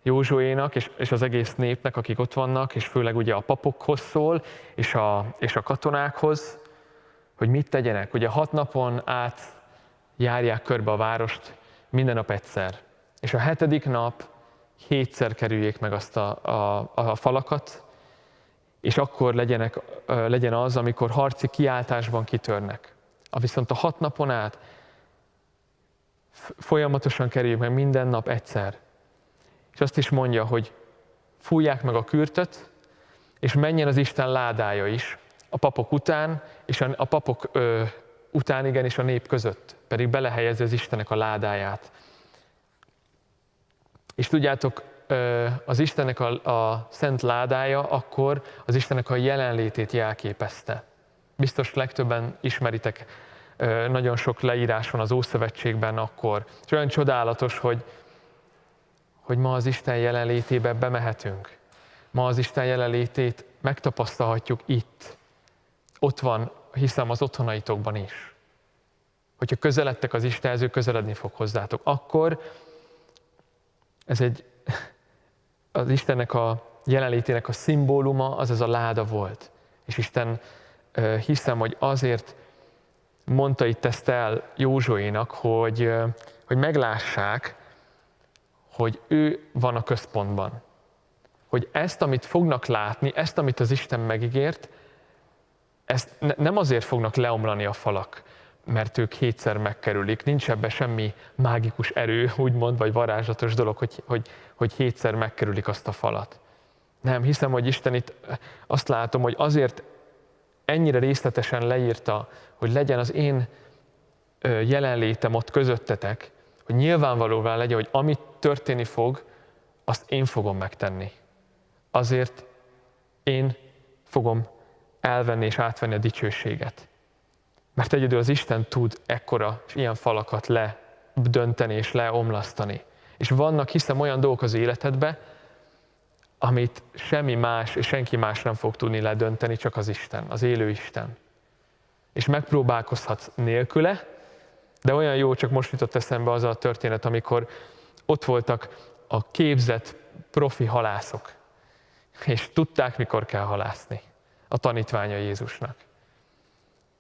Józsuénak és, és az egész népnek, akik ott vannak, és főleg ugye a papokhoz szól, és a, és a katonákhoz, hogy mit tegyenek. Ugye hat napon át járják körbe a várost, minden nap egyszer. És a hetedik nap hétszer kerüljék meg azt a, a, a falakat, és akkor legyenek, legyen az, amikor harci kiáltásban kitörnek. A viszont a hat napon át folyamatosan kerüljük meg minden nap egyszer. És azt is mondja, hogy fújják meg a kürtöt, és menjen az Isten ládája is a papok után, és a, a papok ö, után igen, és a nép között, pedig belehelyezi az Istennek a ládáját. És tudjátok, ö, az Istennek a, a szent ládája akkor az Istennek a jelenlétét jelképezte. Biztos legtöbben ismeritek, ö, nagyon sok leírás van az Ószövetségben akkor. És olyan csodálatos, hogy hogy ma az Isten jelenlétébe bemehetünk. Ma az Isten jelenlétét megtapasztalhatjuk itt. Ott van, hiszem, az otthonaitokban is. Hogyha közeledtek az Istenhez, ő közeledni fog hozzátok. Akkor ez egy, az Istennek a jelenlétének a szimbóluma, az ez a láda volt. És Isten, hiszem, hogy azért mondta itt ezt el Józsuénak, hogy, hogy meglássák, hogy ő van a központban. Hogy ezt, amit fognak látni, ezt, amit az Isten megígért, ezt ne, nem azért fognak leomlani a falak, mert ők hétszer megkerülik. Nincs ebben semmi mágikus erő, úgymond, vagy varázslatos dolog, hogy, hogy, hogy hétszer megkerülik azt a falat. Nem, hiszem, hogy Isten itt azt látom, hogy azért ennyire részletesen leírta, hogy legyen az én jelenlétem ott közöttetek, hogy nyilvánvalóvá legyen, hogy amit történni fog, azt én fogom megtenni. Azért én fogom elvenni és átvenni a dicsőséget. Mert egyedül az Isten tud ekkora és ilyen falakat ledönteni és leomlasztani. És vannak, hiszem, olyan dolgok az életedben, amit semmi más és senki más nem fog tudni ledönteni, csak az Isten, az élő Isten. És megpróbálkozhatsz nélküle, de olyan jó, csak most jutott eszembe az a történet, amikor ott voltak a képzett profi halászok, és tudták, mikor kell halászni, a tanítványa Jézusnak.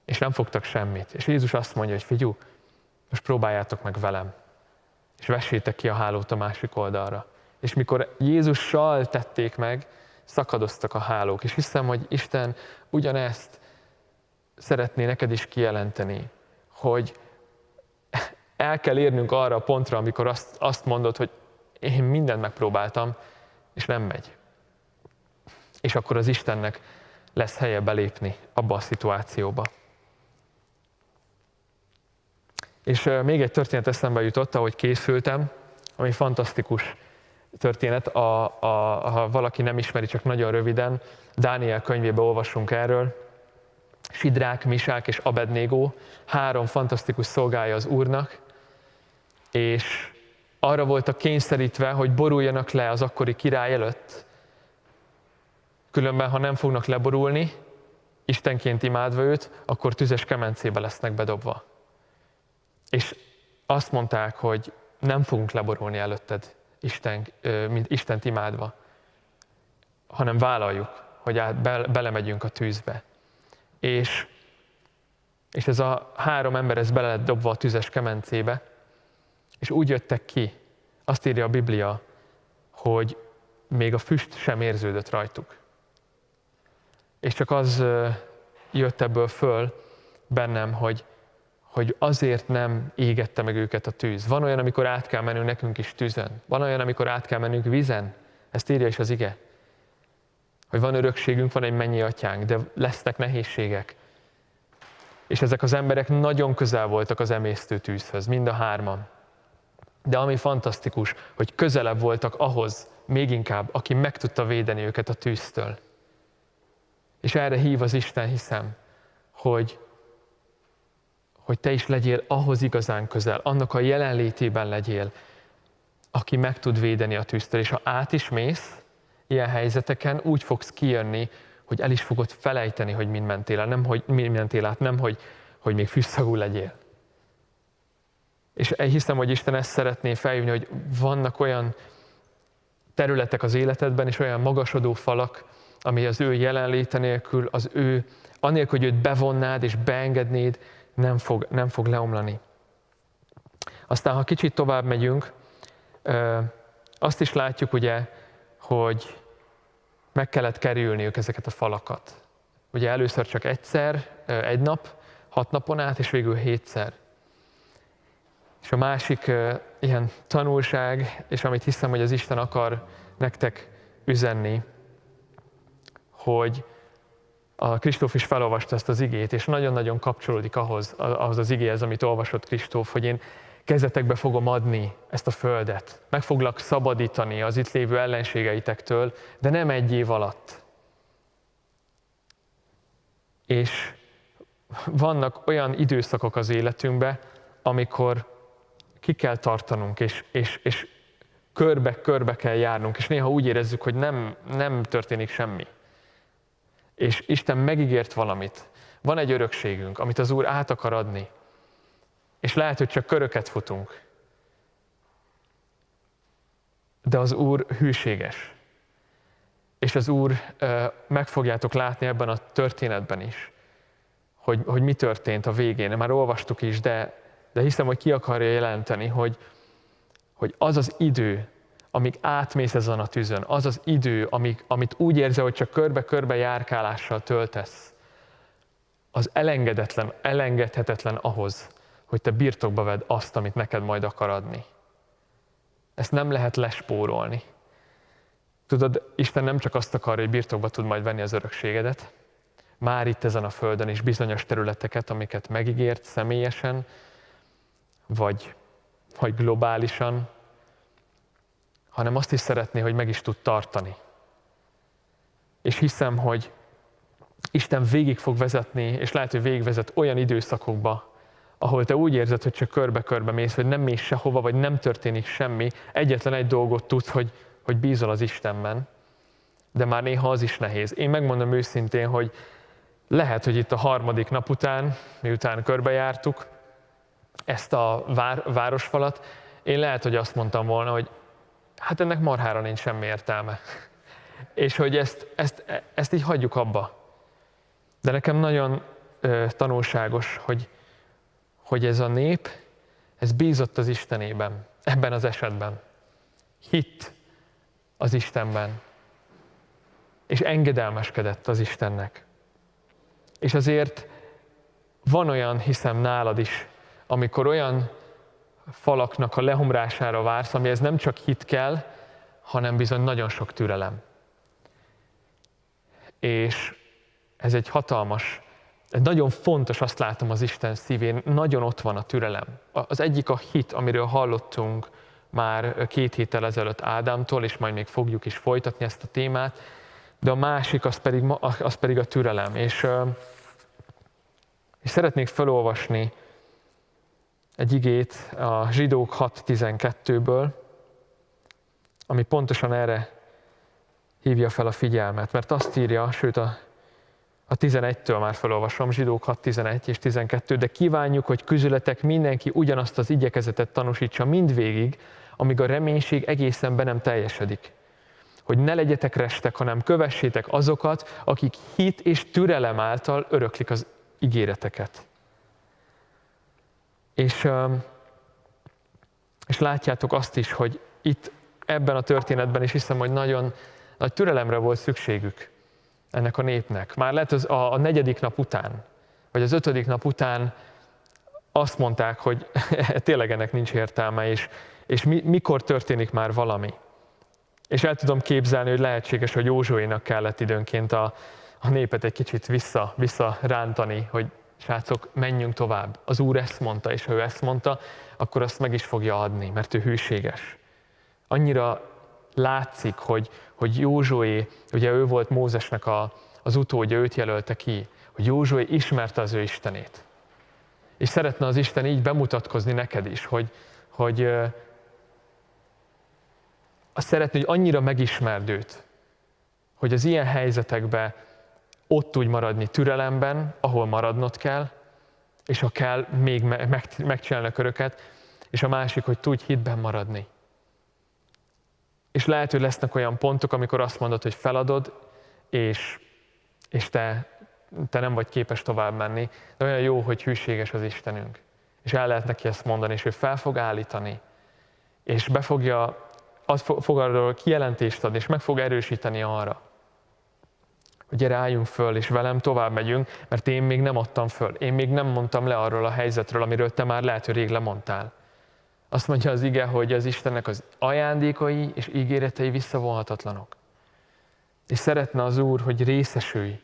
És nem fogtak semmit. És Jézus azt mondja, hogy figyú, most próbáljátok meg velem, és vessétek ki a hálót a másik oldalra. És mikor Jézussal tették meg, szakadoztak a hálók. És hiszem, hogy Isten ugyanezt szeretné neked is kijelenteni, hogy el kell érnünk arra a pontra, amikor azt, azt mondod, hogy én mindent megpróbáltam, és nem megy. És akkor az Istennek lesz helye belépni abba a szituációba. És még egy történet eszembe jutott, ahogy készültem, ami fantasztikus történet, a, a, ha valaki nem ismeri, csak nagyon röviden, Dániel könyvében olvasunk erről. Sidrák, Misák és Abednégó, három fantasztikus szolgája az Úrnak, és arra voltak kényszerítve, hogy boruljanak le az akkori király előtt. Különben, ha nem fognak leborulni, Istenként imádva őt, akkor tüzes kemencébe lesznek bedobva. És azt mondták, hogy nem fogunk leborulni előtted, Isten, mint Istent imádva, hanem vállaljuk, hogy át, be, belemegyünk a tűzbe. És, és ez a három ember, ez bele lett dobva a tüzes kemencébe, és úgy jöttek ki, azt írja a Biblia, hogy még a füst sem érződött rajtuk. És csak az jött ebből föl bennem, hogy, hogy azért nem égette meg őket a tűz. Van olyan, amikor át kell mennünk nekünk is tűzön. Van olyan, amikor át kell mennünk vízen. Ezt írja is az ige. Hogy van örökségünk, van egy mennyi atyánk, de lesznek nehézségek. És ezek az emberek nagyon közel voltak az emésztő tűzhöz, mind a hárman. De ami fantasztikus, hogy közelebb voltak ahhoz, még inkább, aki meg tudta védeni őket a tűztől. És erre hív az Isten, hiszem, hogy, hogy te is legyél ahhoz igazán közel, annak a jelenlétében legyél, aki meg tud védeni a tűztől. És ha át is mész ilyen helyzeteken, úgy fogsz kijönni, hogy el is fogod felejteni, hogy mind mentél át, nem, hogy, mind mentél át, nem hogy, hogy még fűszagú legyél. És hiszem, hogy Isten ezt szeretné felhívni, hogy vannak olyan területek az életedben, és olyan magasodó falak, ami az ő jelenléte nélkül, az ő, anélkül, hogy őt bevonnád és beengednéd, nem fog, nem fog leomlani. Aztán, ha kicsit tovább megyünk, azt is látjuk ugye, hogy meg kellett kerülniük ezeket a falakat. Ugye először csak egyszer, egy nap, hat napon át, és végül hétszer. És a másik uh, ilyen tanulság, és amit hiszem, hogy az Isten akar nektek üzenni, hogy a Kristóf is felolvasta ezt az igét, és nagyon-nagyon kapcsolódik ahhoz, ahhoz az igéhez, amit olvasott Kristóf, hogy én kezetekbe fogom adni ezt a földet. Meg foglak szabadítani az itt lévő ellenségeitektől, de nem egy év alatt. És vannak olyan időszakok az életünkben, amikor ki kell tartanunk, és, és, és körbe-körbe kell járnunk, és néha úgy érezzük, hogy nem, nem történik semmi. És Isten megígért valamit. Van egy örökségünk, amit az Úr át akar adni. És lehet, hogy csak köröket futunk. De az Úr hűséges. És az Úr, meg fogjátok látni ebben a történetben is, hogy, hogy mi történt a végén. Már olvastuk is, de... De hiszem, hogy ki akarja jelenteni, hogy, hogy az az idő, amíg átmész ezen a tűzön, az az idő, amíg, amit úgy érzel, hogy csak körbe-körbe járkálással töltesz, az elengedetlen, elengedhetetlen ahhoz, hogy te birtokba vedd azt, amit neked majd akar adni. Ezt nem lehet lespórolni. Tudod, Isten nem csak azt akarja, hogy birtokba tud majd venni az örökségedet, már itt ezen a földön is bizonyos területeket, amiket megígért személyesen, Vagy, vagy globálisan, hanem azt is szeretné, hogy meg is tud tartani. És hiszem, hogy Isten végig fog vezetni, és lehet, hogy végigvezet olyan időszakokba, ahol te úgy érzed, hogy csak körbe-körbe mész, vagy nem mész sehova, vagy nem történik semmi. Egyetlen egy dolgot tudsz, hogy, hogy bízol az Istenben, de már néha az is nehéz. Én megmondom őszintén, hogy lehet, hogy itt a harmadik nap után, miután körbejártuk, ezt a vár, városfalat, én lehet, hogy azt mondtam volna, hogy hát ennek marhára nincs semmi értelme. És hogy ezt, ezt, ezt így hagyjuk abba. De nekem nagyon ö, tanulságos, hogy, hogy ez a nép, ez bízott az Istenében, ebben az esetben. Hitt az Istenben. És engedelmeskedett az Istennek. És azért van olyan, hiszem nálad is, amikor olyan falaknak a lehomrására vársz, amihez nem csak hit kell, hanem bizony nagyon sok türelem. És ez egy hatalmas, ez nagyon fontos, azt látom az Isten szívén, nagyon ott van a türelem. Az egyik a hit, amiről hallottunk már két héttel ezelőtt Ádámtól, és majd még fogjuk is folytatni ezt a témát, de a másik az pedig, az pedig a türelem. És, és szeretnék felolvasni egy igét a Zsidók hat tizenkettőből, ami pontosan erre hívja fel a figyelmet, mert azt írja, sőt a, a tizenegytől már felolvasom, Zsidók hat tizenegy és tizenkettő, de kívánjuk, hogy közületek mindenki ugyanazt az igyekezetet tanúsítsa mindvégig, amíg a reménység egészen be nem teljesedik. Hogy ne legyetek restek, hanem kövessétek azokat, akik hit és türelem által öröklik az ígéreteket. És, és látjátok azt is, hogy itt ebben a történetben is hiszem, hogy nagyon nagy türelemre volt szükségük ennek a népnek. Már lehet az a, a negyedik nap után, vagy az ötödik nap után azt mondták, hogy tényleg ennek nincs értelme, és, és mi, mikor történik már valami. És el tudom képzelni, hogy lehetséges, hogy Józsuénak kellett időnként a, a népet egy kicsit vissza, visszarántani, hogy srácok, menjünk tovább. Az Úr ezt mondta, és ha ő ezt mondta, akkor azt meg is fogja adni, mert ő hűséges. Annyira látszik, hogy, hogy Józsué, ugye ő volt Mózesnek a, az utódja, őt jelölte ki, hogy Józsué ismerte az ő Istenét. És szeretne az Isten így bemutatkozni neked is, hogy, hogy azt szeretné, hogy annyira megismerd őt, hogy az ilyen helyzetekben ott tudj maradni türelemben, ahol maradnod kell, és ha kell, még megcsinálni a köröket, és a másik, hogy tudj hitben maradni. És lehet, hogy lesznek olyan pontok, amikor azt mondod, hogy feladod, és, és te, te nem vagy képes tovább menni, de olyan jó, hogy hűséges az Istenünk. És el lehet neki ezt mondani, és ő fel fog állítani, és be fogja, az fog arról kijelentést adni, és meg fog erősíteni arra, hogy gyere, álljunk föl, és velem tovább megyünk, mert én még nem adtam föl, én még nem mondtam le arról a helyzetről, amiről te már lehet, hogy rég lemondtál. Azt mondja az ige, hogy az Istennek az ajándékai és ígéretei visszavonhatatlanok. És szeretne az Úr, hogy részesülj,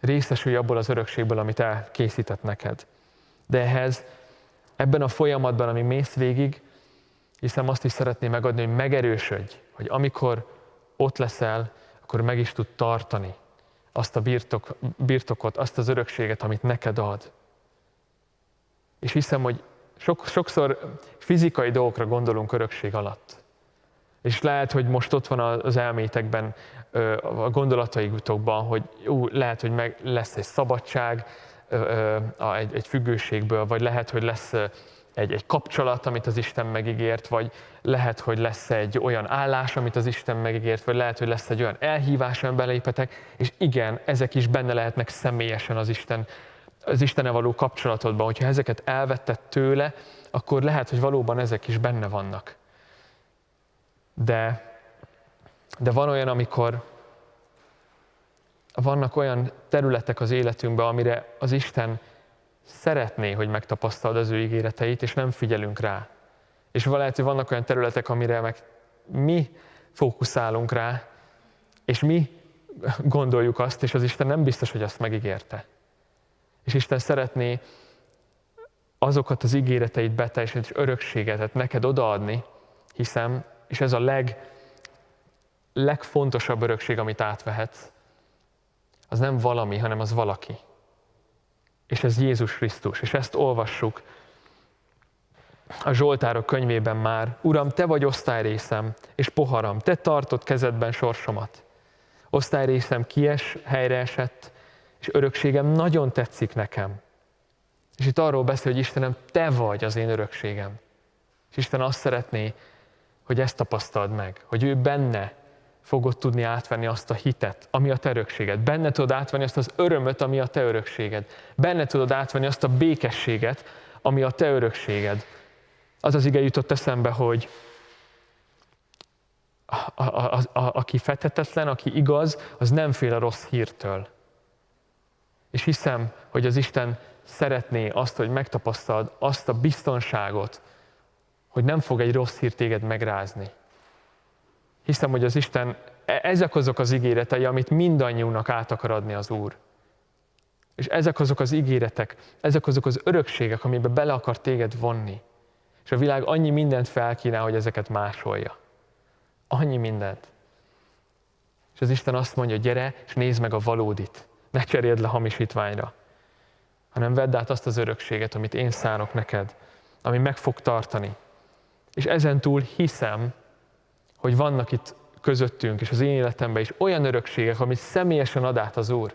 részesülj abból az örökségből, amit elkészített neked. De ehhez, ebben a folyamatban, ami mész végig, hiszen azt is szeretné megadni, hogy megerősödj, hogy amikor ott leszel, akkor meg is tud tartani azt a birtok, birtokot, azt az örökséget, amit neked ad. És hiszem, hogy sok, sokszor fizikai dolgokra gondolunk örökség alatt. És lehet, hogy most ott van az elmétekben, a gondolataitokban, hogy ú, lehet, hogy meg lesz egy szabadság egy, egy függőségből, vagy lehet, hogy lesz Egy, egy kapcsolat, amit az Isten megígért, vagy lehet, hogy lesz egy olyan állás, amit az Isten megígért, vagy lehet, hogy lesz egy olyan elhívás, amiben belépetek, és igen, ezek is benne lehetnek személyesen az Isten, az Istennel való kapcsolatodban. Hogyha ezeket elvetted tőle, akkor lehet, hogy valóban ezek is benne vannak. De, de van olyan, amikor vannak olyan területek az életünkben, amire az Isten szeretné, hogy megtapasztald az ő ígéreteit, és nem figyelünk rá. És lehet, hogy vannak olyan területek, amire meg mi fókuszálunk rá, és mi gondoljuk azt, és az Isten nem biztos, hogy azt megígérte. És Isten szeretné azokat az ígéreteit beteljesíteni, és örökséget neked odaadni, hiszem, és ez a leg, legfontosabb örökség, amit átvehetsz, az nem valami, hanem az valaki. És ez Jézus Krisztus, és ezt olvassuk a Zsoltárok könyvében már. Uram, te vagy osztályrészem és poharam, te tartod kezedben sorsomat. Osztályrészem kies, helyre esett, és örökségem nagyon tetszik nekem. És itt arról beszél, hogy Istenem, te vagy az én örökségem. És Isten azt szeretné, hogy ezt tapasztald meg, hogy ő benne fogod tudni átvenni azt a hitet, ami a te örökséged. Benne tudod átvenni azt az örömöt, ami a te örökséged. Benne tudod átvenni azt a békességet, ami a te örökséged. Az az ige jutott eszembe, hogy a, a, a, a, aki fethetetlen, aki igaz, az nem fél a rossz hírtől. És hiszem, hogy az Isten szeretné azt, hogy megtapasztald azt a biztonságot, hogy nem fog egy rossz hír téged megrázni. Hiszem, hogy az Isten, ezek azok az ígéretei, amit mindannyiunknak át akar adni az Úr. És ezek azok az ígéretek, ezek azok az örökségek, amiben bele akar téged vonni. És a világ annyi mindent felkínál, hogy ezeket másolja. Annyi mindent. És az Isten azt mondja, gyere, és nézd meg a valódit. Ne cseréld le hamisítványra. Hanem vedd át azt az örökséget, amit én szánok neked, ami meg fog tartani. És ezentúl hiszem, hogy vannak itt közöttünk, és az én életemben is olyan örökségek, amit személyesen ad át az Úr.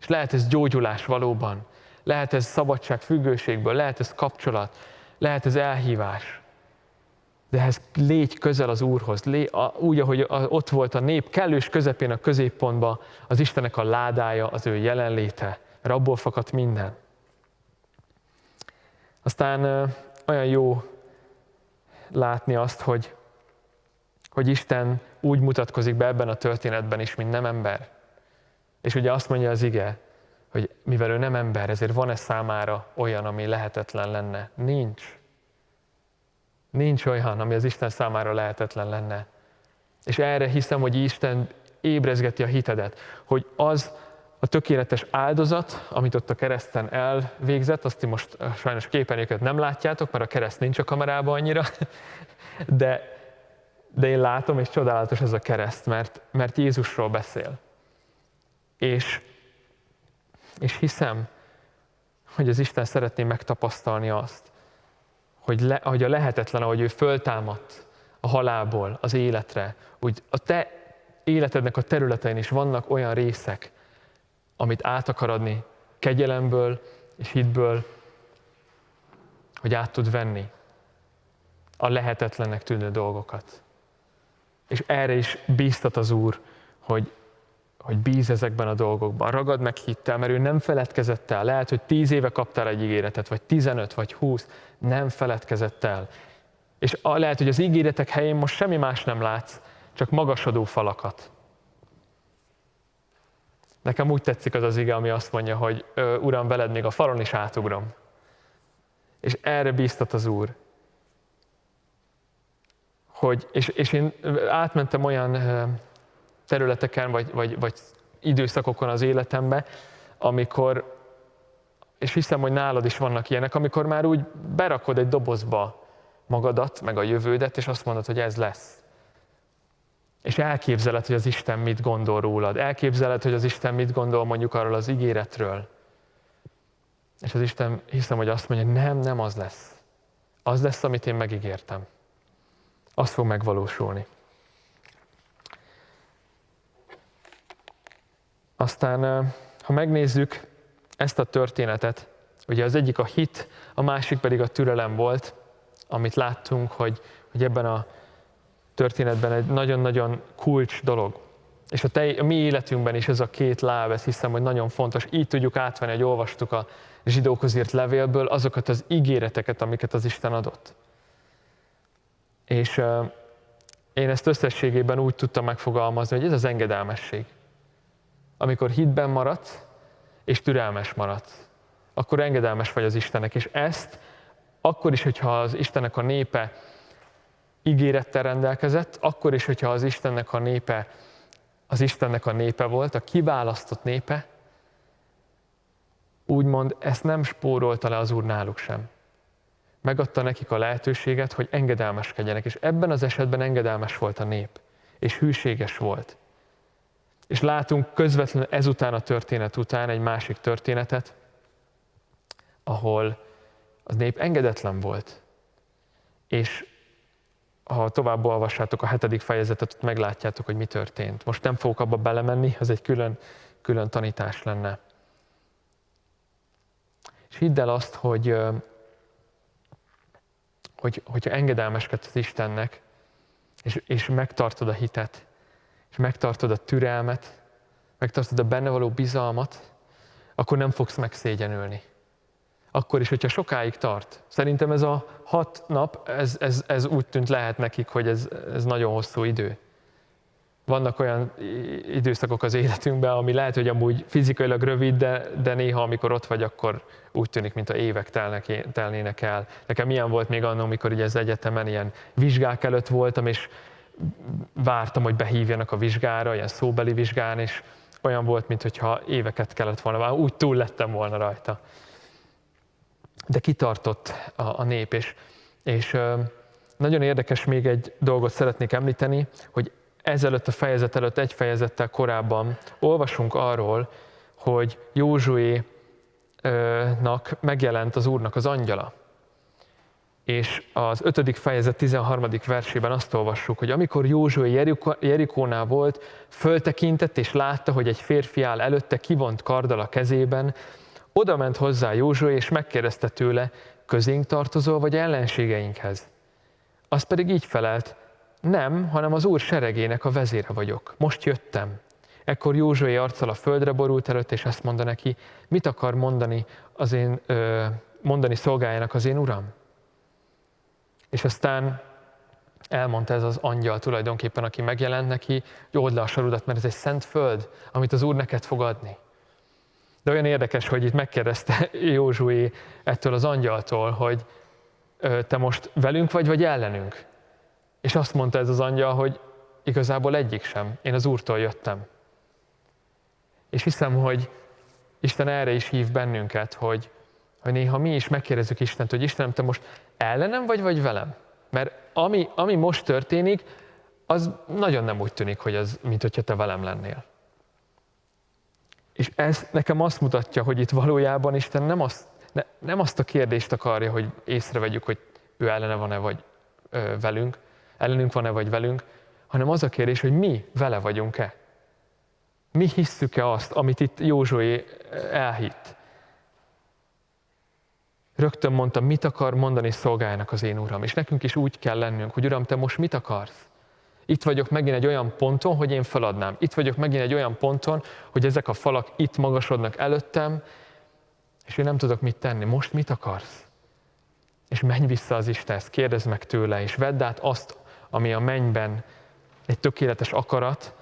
És lehet ez gyógyulás valóban, lehet ez szabadság függőségből, lehet ez kapcsolat, lehet ez elhívás. De ehhez légy közel az Úrhoz, légy, úgy, ahogy ott volt a nép, kellős közepén a középpontban az Istennek a ládája, az ő jelenléte, mert abból fakadt minden. Aztán olyan jó látni azt, hogy hogy Isten úgy mutatkozik be ebben a történetben is, mint nem ember. És ugye azt mondja az ige, hogy mivel ő nem ember, ezért van-e számára olyan, ami lehetetlen lenne? Nincs. Nincs olyan, ami az Isten számára lehetetlen lenne. És erre hiszem, hogy Isten ébrezgeti a hitedet, hogy az, a tökéletes áldozat, amit ott a kereszten elvégzett, azt ti most sajnos képernyőket nem látjátok, mert a kereszt nincs a kamerában annyira, de, de én látom, és csodálatos ez a kereszt, mert, mert Jézusról beszél. És, és hiszem, hogy az Isten szeretné megtapasztalni azt, hogy, le, hogy a lehetetlen, ahogy ő föltámadt a halálból az életre, úgy a te életednek a területein is vannak olyan részek, amit át akar adni kegyelemből és hitből, hogy át tud venni a lehetetlennek tűnő dolgokat. És erre is bíztat az Úr, hogy, hogy bíz ezekben a dolgokban. Ragad meg hittel, mert ő nem feledkezett el. Lehet, hogy tíz éve kaptál egy ígéretet, vagy tizenöt, vagy húsz, nem feledkezett el. És lehet, hogy az ígéretek helyén most semmi más nem látsz, csak magasodó falakat. Nekem úgy tetszik az az ige, ami azt mondja, hogy Uram, veled még a falon is átugrom. És erre bíztat az Úr. Hogy, és, és én átmentem olyan területeken, vagy, vagy, vagy időszakokon az életembe, amikor, és hiszem, hogy nálad is vannak ilyenek, amikor már úgy berakod egy dobozba magadat, meg a jövődet, és azt mondod, hogy ez lesz. És elképzeled, hogy az Isten mit gondol rólad. Elképzeled, hogy az Isten mit gondol mondjuk arról az ígéretről. És az Isten, hiszem, hogy azt mondja, nem, nem az lesz. Az lesz, amit én megígértem. Az fog megvalósulni. Aztán, ha megnézzük ezt a történetet, ugye az egyik a hit, a másik pedig a türelem volt, amit láttunk, hogy, hogy ebben a történetben egy nagyon-nagyon kulcs dolog. És a, te, a mi életünkben is ez a két láb, ez hiszem, hogy nagyon fontos. Így tudjuk átvenni, hogy olvastuk a zsidókhoz írt levélből azokat az ígéreteket, amiket az Isten adott. És uh, én ezt összességében úgy tudtam megfogalmazni, hogy ez az engedelmesség. Amikor hitben maradsz, és türelmes maradsz, akkor engedelmes vagy az Istennek. És ezt akkor is, hogyha az Istennek a népe ígérettel rendelkezett, akkor is, hogyha az Istennek a népe, az Istennek a népe volt, a kiválasztott népe, úgymond ezt nem spórolta le az Úr náluk sem. Megadta nekik a lehetőséget, hogy engedelmeskedjenek, és ebben az esetben engedelmes volt a nép, és hűséges volt. És látunk közvetlenül ezután a történet után egy másik történetet, ahol a nép engedetlen volt, és ha tovább olvassátok a hetedik fejezetet, ott meglátjátok, hogy mi történt. Most nem fogok abba belemenni, ez egy külön, külön tanítás lenne. És hidd el azt, hogy, hogy hogyha engedelmeskedsz az Istennek, és, és megtartod a hitet, és megtartod a türelmet, megtartod a benne való bizalmat, akkor nem fogsz megszégyenülni. Akkor is, hogyha sokáig tart. Szerintem ez a hat nap, ez, ez, ez úgy tűnt lehet nekik, hogy ez, ez nagyon hosszú idő. Vannak olyan időszakok az életünkben, ami lehet, hogy amúgy fizikailag rövid, de, de néha, amikor ott vagy, akkor úgy tűnik, mint a évek telnek, telnének el. Nekem ilyen volt még annó, amikor ugye az egyetemen ilyen vizsgák előtt voltam, és vártam, hogy behívjanak a vizsgára, ilyen szóbeli vizsgán, és olyan volt, mintha éveket kellett volna várni, úgy túl lettem volna rajta. De kitartott a, a nép, és, és nagyon érdekes még egy dolgot szeretnék említeni, hogy ezelőtt a fejezet előtt, egy fejezettel korábban olvasunk arról, hogy Józsuénak megjelent az Úrnak az angyala. És az ötödik fejezet tizenharmadik versében azt olvassuk, hogy amikor Józsué Jerikónál volt, föltekintett és látta, hogy egy férfi áll előtte kivont karddal a kezében. Oda ment hozzá Józsué, és megkérdezte tőle, közénk tartozol, vagy ellenségeinkhez? Az pedig így felelt, nem, hanem az Úr seregének a vezére vagyok. Most jöttem. Ekkor Józsué arccal a földre borult előtt, és ezt mondta neki, mit akar mondani, az én, mondani szolgájának az én uram? És aztán elmondta ez az angyal tulajdonképpen, aki megjelent neki, hogy old le a sarudat, mert ez egy szent föld, amit az Úr neked fog adni. De olyan érdekes, hogy itt megkérdezte Józsué ettől az angyaltól, hogy te most velünk vagy, vagy ellenünk? És azt mondta ez az angyal, hogy igazából egyik sem, én az Úrtól jöttem. És hiszem, hogy Isten erre is hív bennünket, hogy, hogy néha mi is megkérdezzük Istent, hogy Istenem, te most ellenem vagy, vagy velem? Mert ami, ami most történik, az nagyon nem úgy tűnik, hogy az, mint hogyha te velem lennél. És ez nekem azt mutatja, hogy itt valójában Isten nem azt, ne, nem azt a kérdést akarja, hogy észrevegyük, hogy ő ellene van-e vagy ö, velünk, ellenünk van-e vagy velünk, hanem az a kérdés, hogy mi vele vagyunk-e. Mi hisszük-e azt, amit itt Józsué elhitt? Rögtön mondtam, mit akar mondani szolgájának az én Uram. És nekünk is úgy kell lennünk, hogy Uram, te most mit akarsz? Itt vagyok megint egy olyan ponton, hogy én feladnám. Itt vagyok megint egy olyan ponton, hogy ezek a falak itt magasodnak előttem, és én nem tudok mit tenni. Most mit akarsz? És menj vissza az Istenhez, kérdezd meg tőle, és vedd át azt, ami a mennyben egy tökéletes akarat.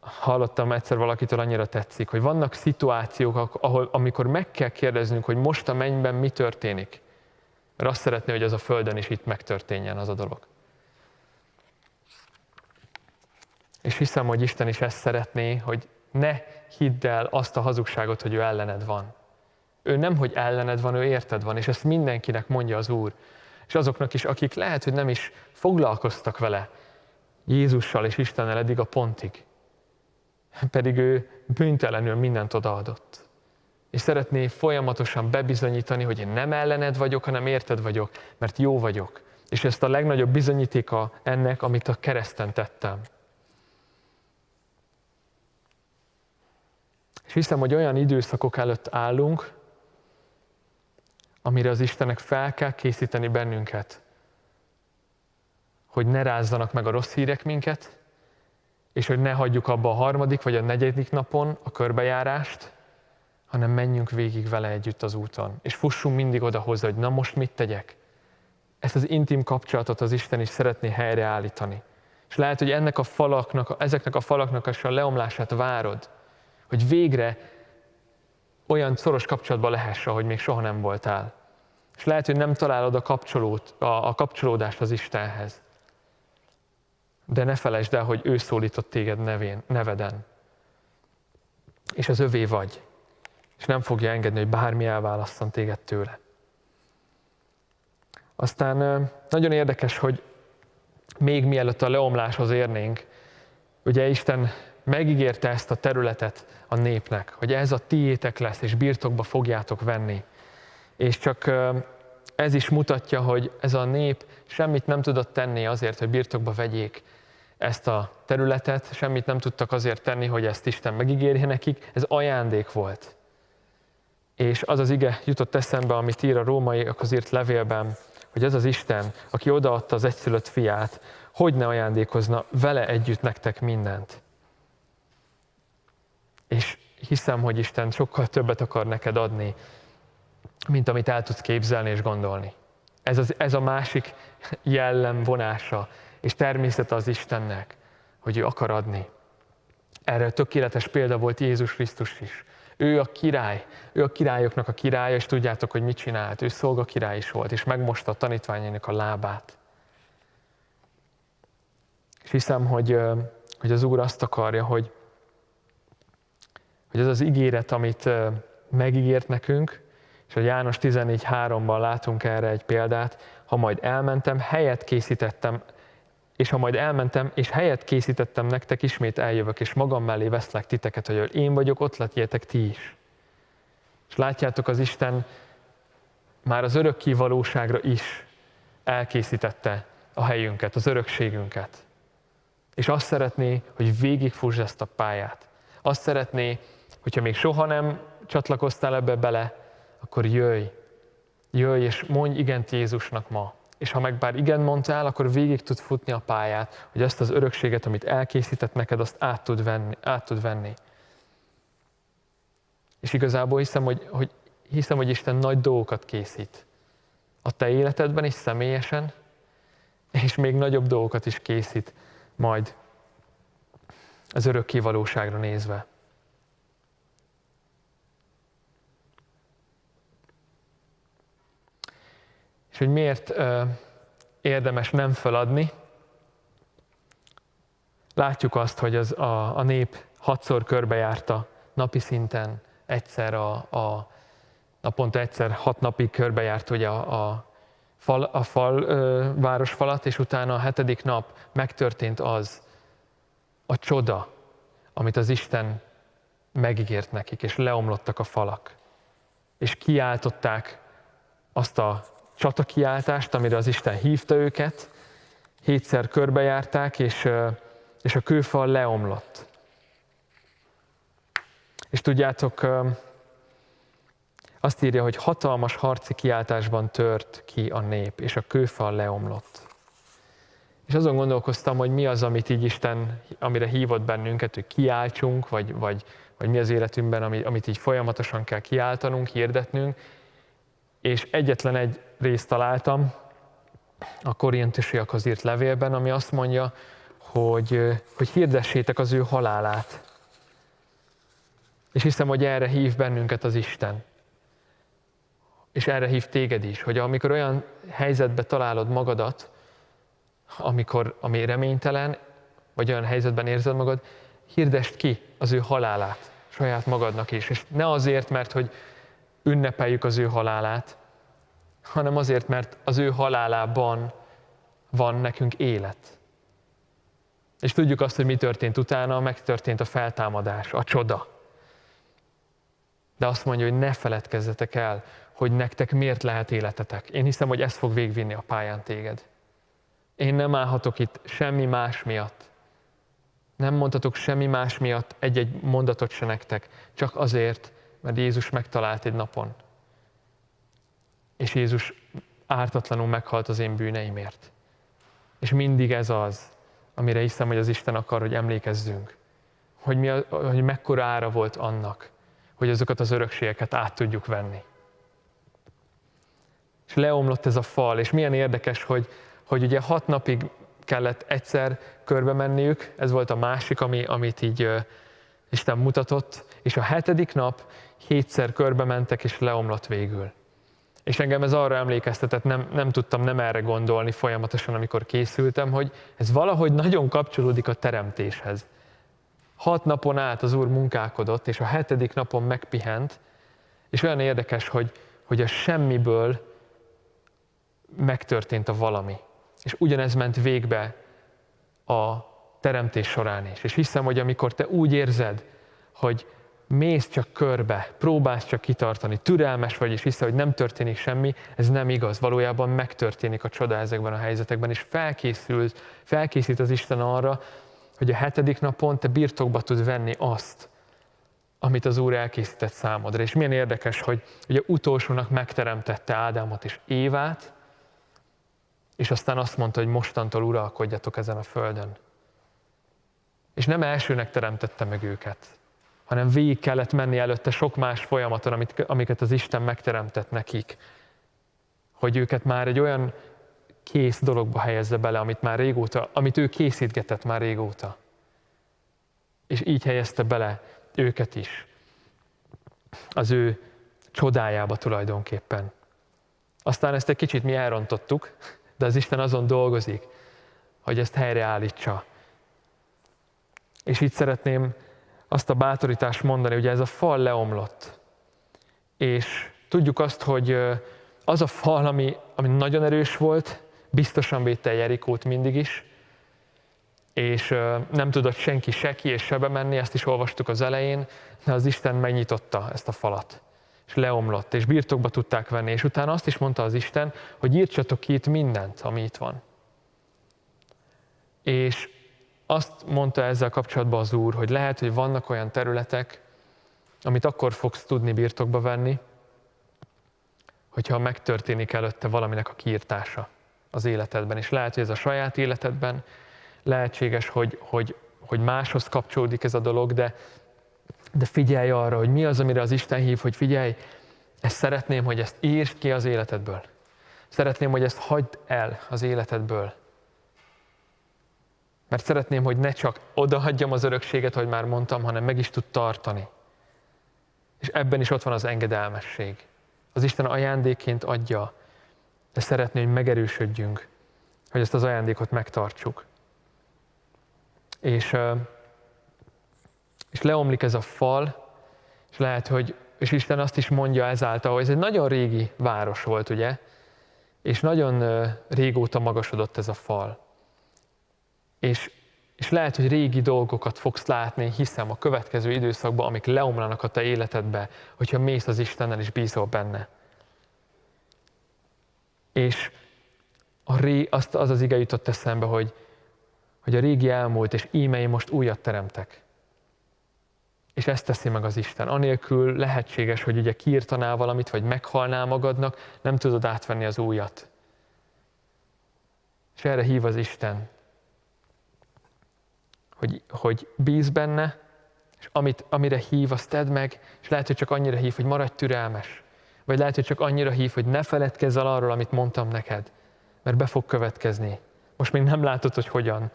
Hallottam egyszer valakitől, annyira tetszik, hogy vannak szituációk, ahol, amikor meg kell kérdeznünk, hogy most a mennyben mi történik. Mert azt szeretné, hogy az a földön is itt megtörténjen az a dolog. És hiszem, hogy Isten is ezt szeretné, hogy ne hidd el azt a hazugságot, hogy ő ellened van. Ő nem, hogy ellened van, ő érted van, és ezt mindenkinek mondja az Úr. És azoknak is, akik lehet, hogy nem is foglalkoztak vele, Jézussal és Istennel eddig a pontig. Pedig ő bűntelenül mindent odaadott. És szeretné folyamatosan bebizonyítani, hogy én nem ellened vagyok, hanem érted vagyok, mert jó vagyok. És ezt a legnagyobb bizonyítéka ennek, amit a kereszten tettem. És hiszem, hogy olyan időszakok előtt állunk, amire az Istennek fel kell készíteni bennünket, hogy ne rázzanak meg a rossz hírek minket, és hogy ne hagyjuk abba a harmadik vagy a negyedik napon a körbejárást, hanem menjünk végig vele együtt az úton. És fussunk mindig oda hozzá, hogy na most mit tegyek? Ezt az intim kapcsolatot az Isten is szeretné helyreállítani. És lehet, hogy ennek a falaknak, ezeknek a falaknak a leomlását várod, hogy végre olyan szoros kapcsolatban lehess, ahogy még soha nem voltál. És lehet, hogy nem találod a, kapcsolót, a, a kapcsolódást az Istenhez. De ne felejtsd el, hogy ő szólított téged nevén, neveden. És az övé vagy. És nem fogja engedni, hogy bármi elválasszon téged tőle. Aztán nagyon érdekes, hogy még mielőtt a leomláshoz érnénk, ugye Isten megígérte ezt a területet a népnek, hogy ez a tiétek lesz, és birtokba fogjátok venni. És csak ez is mutatja, hogy ez a nép semmit nem tudott tenni azért, hogy birtokba vegyék ezt a területet, semmit nem tudtak azért tenni, hogy ezt Isten megígérje nekik, ez ajándék volt. És az az ige jutott eszembe, amit ír a rómaiakhoz írt levélben, hogy az az Isten, aki odaadta az egyszülött fiát, hogy ne ajándékozna vele együtt nektek mindent. És hiszem, hogy Isten sokkal többet akar neked adni, mint amit el tudsz képzelni és gondolni. Ez, az, ez a másik jellem vonása, és természete az Istennek, hogy ő akar adni. Erre tökéletes példa volt Jézus Krisztus is. Ő a király, ő a királyoknak a királya, és tudjátok, hogy mit csinált. Ő szolgakirály is volt, és megmosta a tanítványainak a lábát. És hiszem, hogy, hogy az Úr azt akarja, hogy, hogy ez az ígéret, amit megígért nekünk, és a János tizennégy három-ban látunk erre egy példát, ha majd elmentem, helyet készítettem, és ha majd elmentem, és helyet készítettem nektek, ismét eljövök, és magam mellé veszlek titeket, hogy én vagyok, ott lettétek ti is. És látjátok, az Isten már az örökké valóságra is elkészítette a helyünket, az örökségünket. És azt szeretné, hogy végigfuss ezt a pályát. Azt szeretné, hogyha még soha nem csatlakoztál ebbe bele, akkor jöjj, jöjj és mondj igent Jézusnak ma. És ha meg bár igen mondtál, akkor végig tud futni a pályát, hogy azt az örökséget, amit elkészített neked, azt át tud venni. Át tud venni. És igazából hiszem hogy, hogy, hiszem, hogy Isten nagy dolgokat készít. A te életedben is személyesen, és még nagyobb dolgokat is készít majd az örökké valóságra nézve. És hogy miért ö, érdemes nem feladni? Látjuk azt, hogy az a, a nép hatszor körbejárta napi szinten, egyszer a, a naponta egyszer hat napig körbejárt ugye a, a fal, a fal ö, városfalat, és utána a hetedik nap megtörtént az a csoda, amit az Isten megígért nekik, és leomlottak a falak. És kiáltották azt a csatakiáltást, amire az Isten hívta őket, hétszer körbejárták, és, és a kőfal leomlott. És tudjátok, azt írja, hogy hatalmas harci kiáltásban tört ki a nép, és a kőfal leomlott. És azon gondolkoztam, hogy mi az, amit így Isten, amire hívott bennünket, hogy kiáltsunk, vagy, vagy, vagy mi az életünkben, amit így folyamatosan kell kiáltanunk, hirdetnünk. És egyetlen egy részt találtam a korintusiakhoz írt levélben, ami azt mondja, hogy, hogy hirdessétek az ő halálát. És hiszem, hogy erre hív bennünket az Isten. És erre hív téged is, hogy amikor olyan helyzetbe találod magadat, amikor, ami reménytelen, vagy olyan helyzetben érzed magad, hirdesd ki az ő halálát saját magadnak is. És ne azért, mert hogy ünnepeljük az ő halálát, hanem azért, mert az ő halálában van nekünk élet. És tudjuk azt, hogy mi történt utána, megtörtént a feltámadás, a csoda. De azt mondja, hogy ne feledkezzetek el, hogy nektek miért lehet életetek. Én hiszem, hogy ez fog végvinni a pályán téged. Én nem állhatok itt semmi más miatt. Nem mondhatok semmi más miatt egy-egy mondatot se nektek, csak azért, mert Jézus megtalált egy napon. És Jézus ártatlanul meghalt az én bűneimért. És mindig ez az, amire hiszem, hogy az Isten akar, hogy emlékezzünk. Hogy, mi a, hogy mekkora ára volt annak, hogy azokat az örökségeket át tudjuk venni. És leomlott ez a fal, és milyen érdekes, hogy, hogy ugye hat napig kellett egyszer körbe menniük, ez volt a másik, ami, amit így uh, Isten mutatott, és a hetedik nap hétszer körbe mentek, és leomlott végül. És engem ez arra emlékeztetett, nem, nem tudtam nem erre gondolni folyamatosan, amikor készültem, hogy ez valahogy nagyon kapcsolódik a teremtéshez. Hat napon át az Úr munkálkodott, és a hetedik napon megpihent, és olyan érdekes, hogy, hogy a semmiből megtörtént a valami. És ugyanez ment végbe a teremtés során is. És hiszem, hogy amikor te úgy érzed, hogy mész csak körbe, próbálsz csak kitartani, türelmes vagy, és hiszed, hogy nem történik semmi, ez nem igaz. Valójában megtörténik a csoda ezekben a helyzetekben, és felkészült, felkészít az Isten arra, hogy a hetedik napon te birtokba tud venni azt, amit az Úr elkészített számodra. És milyen érdekes, hogy ugye utolsónak megteremtette Ádámot és Évát, és aztán azt mondta, hogy mostantól uralkodjatok ezen a földön. És nem elsőnek teremtette meg őket, hanem végig kellett menni előtte sok más folyamaton, amit, amiket az Isten megteremtett nekik, hogy őket már egy olyan kész dologba helyezze bele, amit már régóta, amit ő készítgetett már régóta. És így helyezte bele őket is az ő csodájába tulajdonképpen. Aztán ezt egy kicsit mi elrontottuk, de az Isten azon dolgozik, hogy ezt helyreállítsa. És így szeretném azt a bátorítást mondani, ugye ez a fal leomlott. És tudjuk azt, hogy az a fal, ami, ami nagyon erős volt, biztosan védte Jerikót mindig is, és nem tudott senki se ki és se bemenni, ezt is olvastuk az elején, de az Isten megnyitotta ezt a falat, és leomlott, és birtokba tudták venni, és utána azt is mondta az Isten, hogy írtsatok ki itt mindent, ami itt van. És azt mondta ezzel kapcsolatban az Úr, hogy lehet, hogy vannak olyan területek, amit akkor fogsz tudni birtokba venni, hogyha megtörténik előtte valaminek a kiírtása az életedben. És lehet, hogy ez a saját életedben lehetséges, hogy, hogy, hogy máshoz kapcsolódik ez a dolog, de, de figyelj arra, hogy mi az, amire az Isten hív, hogy figyelj, ezt szeretném, hogy ezt írd ki az életedből. Szeretném, hogy ezt hagyd el az életedből. Mert szeretném, hogy ne csak odahagyjam az örökséget, ahogy már mondtam, hanem meg is tud tartani. És ebben is ott van az engedelmesség. Az Isten ajándékként adja, de szeretné, hogy megerősödjünk, hogy ezt az ajándékot megtartsuk. És, és leomlik ez a fal, És lehet, hogy és Isten azt is mondja ezáltal, hogy ez egy nagyon régi város volt, ugye? És nagyon régóta magasodott ez a fal. És, és lehet, hogy régi dolgokat fogsz látni, hiszem, a következő időszakban, amik leomlanak a te életedbe, hogyha mész az Istennel és bízol benne. És a ré, azt, az az ige jutott eszembe, hogy, hogy a régi elmúlt, és íme én most újat teremtek. És ezt teszi meg az Isten. Anélkül lehetséges, hogy ugye kiirtanál valamit, vagy meghalnál magadnak, nem tudod átvenni az újat. És erre hív az Isten, hogy, hogy bízz benne, és amit, amire hív, azt tedd meg, és lehet, hogy csak annyira hív, hogy maradj türelmes. Vagy lehet, hogy csak annyira hív, hogy ne feledkezz el arról, amit mondtam neked, mert be fog következni. Most még nem látod, hogy hogyan,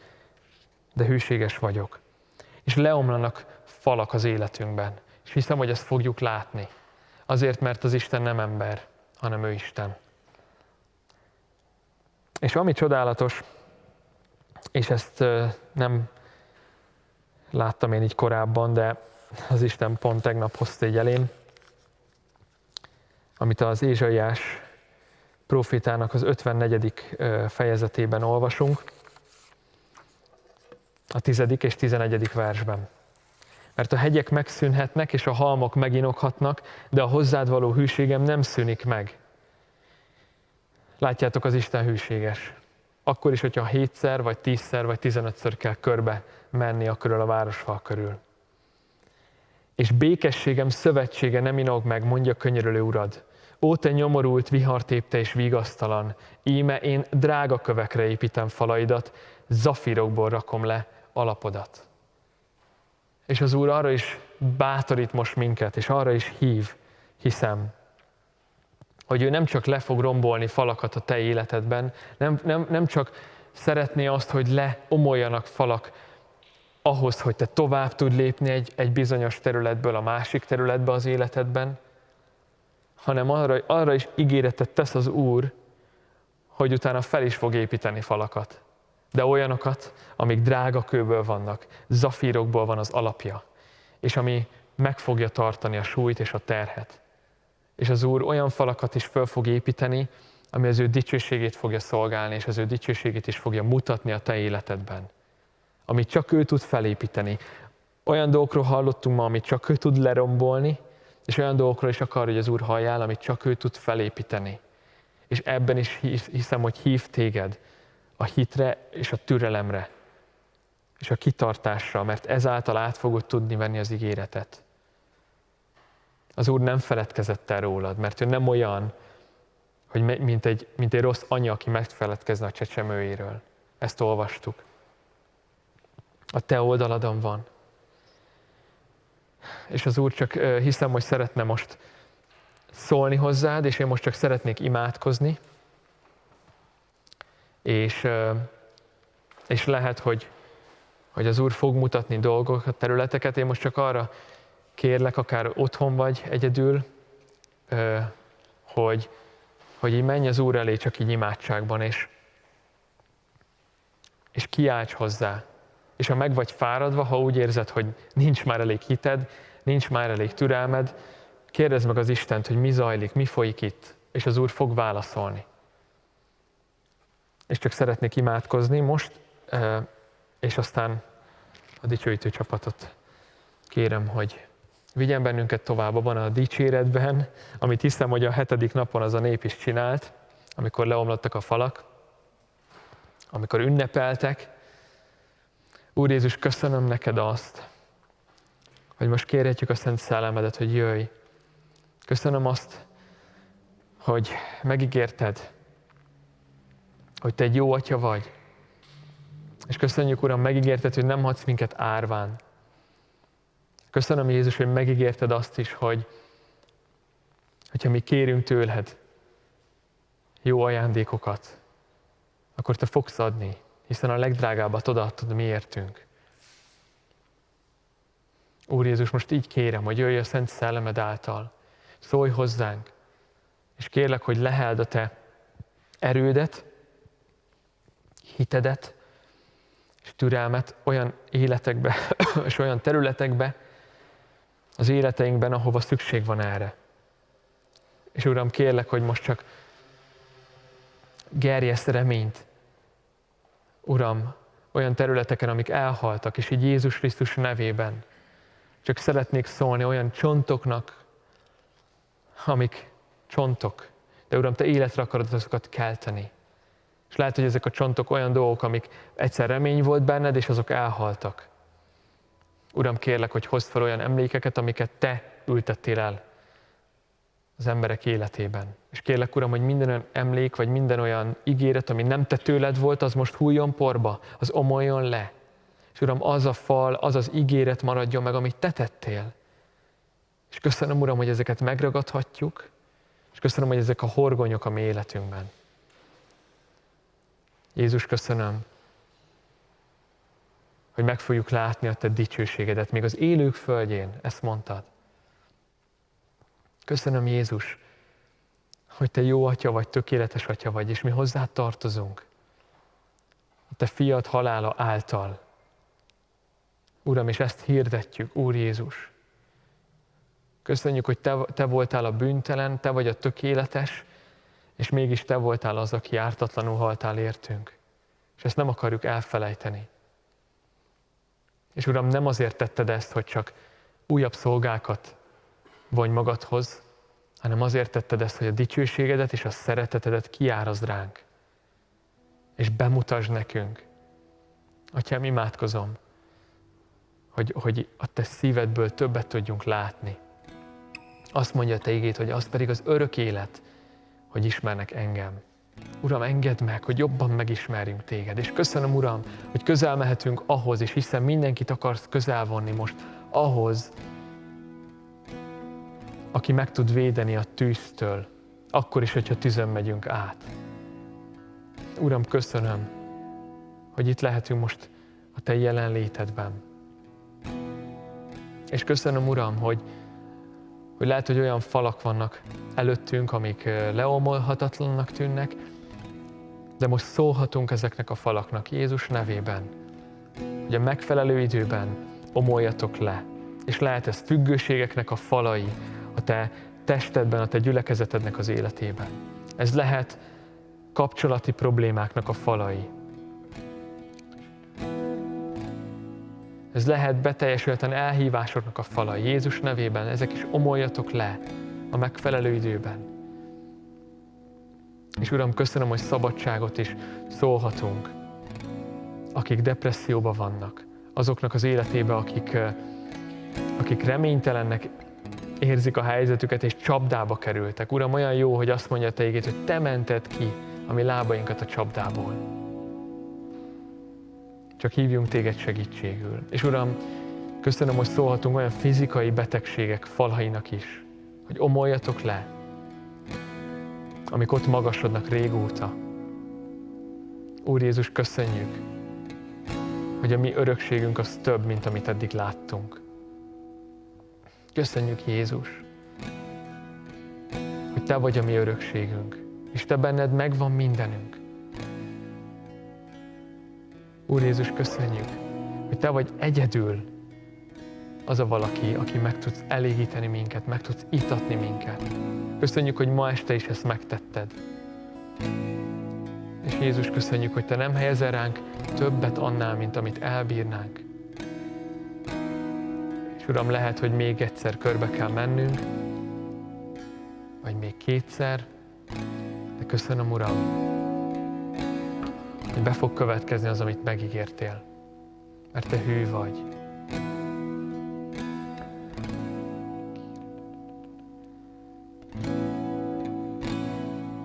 de hűséges vagyok. És leomlanak falak az életünkben. És hiszem, hogy ezt fogjuk látni. Azért, mert az Isten nem ember, hanem ő Isten. És ami csodálatos, és ezt nem láttam én így korábban, de az Isten pont tegnap hozta így elém, amit az Ézsaiás prófétának az ötvennegyedik fejezetében olvasunk, a tizedik és tizenegyedik versben. Mert a hegyek megszűnhetnek, és a halmok meginokhatnak, de a hozzád való hűségem nem szűnik meg. Látjátok, az Isten hűséges. Akkor is, hogyha hétszer, vagy tízszer, vagy tizenötször kell körbe menni a körül, a városfal körül. És békességem szövetsége nem inog meg, mondja könyörülő urad. Ó, te nyomorult, vihartépte és vigasztalan, íme én drága kövekre építem falaidat, zafírokból rakom le alapodat. És az Úr arra is bátorít most minket, és arra is hív, hiszem, hogy ő nem csak le fog rombolni falakat a te életedben, nem, nem, nem csak szeretné azt, hogy leomoljanak falak ahhoz, hogy te tovább tud lépni egy, egy bizonyos területből a másik területbe az életedben, hanem arra, arra is ígéretet tesz az Úr, hogy utána fel is fog építeni falakat. De olyanokat, amik drága kőből vannak, zafírokból van az alapja, és ami meg fogja tartani a súlyt és a terhet. És az Úr olyan falakat is föl fog építeni, ami az ő dicsőségét fogja szolgálni, és az ő dicsőségét is fogja mutatni a te életedben. Amit csak ő tud felépíteni. Olyan dolgokról hallottunk ma, amit csak ő tud lerombolni, és olyan dolgokról is akar, hogy az Úr halljál, amit csak ő tud felépíteni. És ebben is hiszem, hogy hív téged a hitre és a türelemre, és a kitartásra, mert ezáltal át fogod tudni venni az ígéretet. Az Úr nem feledkezett el rólad, mert ő nem olyan, hogy mint egy, mint egy rossz anya, aki megfeledkezne a csecsemőjéről. Ezt olvastuk. A te oldaladon van. És az Úr csak hiszem, hogy szeretne most szólni hozzád, és én most csak szeretnék imádkozni, És, és lehet, hogy, hogy az Úr fog mutatni dolgokat, területeket. Én most csak arra kérlek, akár otthon vagy egyedül, hogy, hogy így menj az Úr elé csak így imádságban, és, és kiálts hozzá. És ha meg vagy fáradva, ha úgy érzed, hogy nincs már elég hited, nincs már elég türelmed, kérdezd meg az Istent, hogy mi zajlik, mi folyik itt, és az Úr fog válaszolni. És csak szeretnék imádkozni most, és aztán a dicsőítő csapatot kérem, hogy vigyen bennünket tovább abban a dicséretben, amit hiszem, hogy a hetedik napon az a nép is csinált, amikor leomlottak a falak, amikor ünnepeltek. Úr Jézus, köszönöm neked azt, hogy most kérhetjük a Szent Szellemedet, hogy jöjj. Köszönöm azt, hogy megígérted, hogy te egy jó atya vagy. És köszönjük, Uram, megígérted, hogy nem hagysz minket árván. Köszönöm, Jézus, hogy megígérted azt is, hogy hogyha mi kérünk tőled jó ajándékokat, akkor te fogsz adni, hiszen a legdrágábbat odaadtad mi értünk. Úr Jézus, most így kérem, hogy jöjj a Szent Szellemed által, szólj hozzánk, és kérlek, hogy leheld a te erődet, hitedet és türelmet olyan életekbe és olyan területekbe, az életeinkben, ahova szükség van erre. És Uram, kérlek, hogy most csak gerjeszt reményt, Uram, olyan területeken, amik elhaltak, és így Jézus Krisztus nevében csak szeretnék szólni olyan csontoknak, amik csontok. De Uram, Te életre akarod azokat kelteni. És lehet, hogy ezek a csontok olyan dolgok, amik egyszer remény volt benned, és azok elhaltak. Uram, kérlek, hogy hozd fel olyan emlékeket, amiket Te ültettél el az emberek életében. És kérlek, Uram, hogy minden olyan emlék, vagy minden olyan ígéret, ami nem Te tőled volt, az most hulljon porba, az omoljon le. És Uram, az a fal, az az ígéret maradjon meg, amit Te tettél. És köszönöm, Uram, hogy ezeket megragadhatjuk, és köszönöm, hogy ezek a horgonyok a mi életünkben. Jézus, köszönöm, hogy meg fogjuk látni a Te dicsőségedet, még az élők földjén, ezt mondtad. Köszönöm, Jézus, hogy Te jó Atya vagy, tökéletes Atya vagy, és mi hozzád tartozunk. A Te fiad halála által. Uram, és ezt hirdetjük, Úr Jézus. Köszönjük, hogy te, te voltál a bűntelen, Te vagy a tökéletes, és mégis Te voltál az, aki ártatlanul haltál értünk. És ezt nem akarjuk elfelejteni. És Uram, nem azért tetted ezt, hogy csak újabb szolgákat vonj magadhoz, hanem azért tetted ezt, hogy a dicsőségedet és a szeretetedet kiárazd ránk. És bemutasd nekünk. Atyám, imádkozom, hogy, hogy a Te szívedből többet tudjunk látni. Azt mondja a Te igéd, hogy az pedig az örök élet, hogy ismernek engem. Uram, engedd meg, hogy jobban megismerjünk Téged. És köszönöm, Uram, hogy közel mehetünk ahhoz, és hiszen mindenkit akarsz közel vonni most ahhoz, aki meg tud védeni a tűztől, akkor is, hogyha tűzön megyünk át. Uram, köszönöm, hogy itt lehetünk most a Te jelenlétedben. És köszönöm, Uram, hogy hogy lehet, hogy olyan falak vannak előttünk, amik leomolhatatlannak tűnnek, de most szólhatunk ezeknek a falaknak Jézus nevében, hogy a megfelelő időben omoljatok le. És lehet ez függőségeknek a falai, a Te testedben, a Te gyülekezetednek az életében. Ez lehet kapcsolati problémáknak a falai. Ez lehet beteljesülten elhívásoknak a fala. Jézus nevében ezek is omoljatok le a megfelelő időben. És Uram, köszönöm, hogy szabadságot is szólhatunk, akik depresszióban vannak, azoknak az életében, akik, akik reménytelennek érzik a helyzetüket, és csapdába kerültek. Uram, olyan jó, hogy azt mondja a Te igéd, hogy Te mented ki a mi lábainkat a csapdából. Csak hívjunk Téged segítségül. És Uram, köszönöm, hogy szólhatunk olyan fizikai betegségek falhainak is, hogy omoljatok le, amik ott magasodnak régóta. Úr Jézus, köszönjük, hogy a mi örökségünk az több, mint amit eddig láttunk. Köszönjük, Jézus, hogy Te vagy a mi örökségünk, és Te benned megvan mindenünk. Úr Jézus, köszönjük, hogy Te vagy egyedül az a valaki, aki meg tudsz elégíteni minket, meg tudsz itatni minket. Köszönjük, hogy ma este is ezt megtetted. És Jézus, köszönjük, hogy Te nem helyezel ránk többet annál, mint amit elbírnánk. És Uram, lehet, hogy még egyszer körbe kell mennünk, vagy még kétszer, de köszönöm, Uram, hogy be fog következni az, amit megígértél, mert Te hű vagy.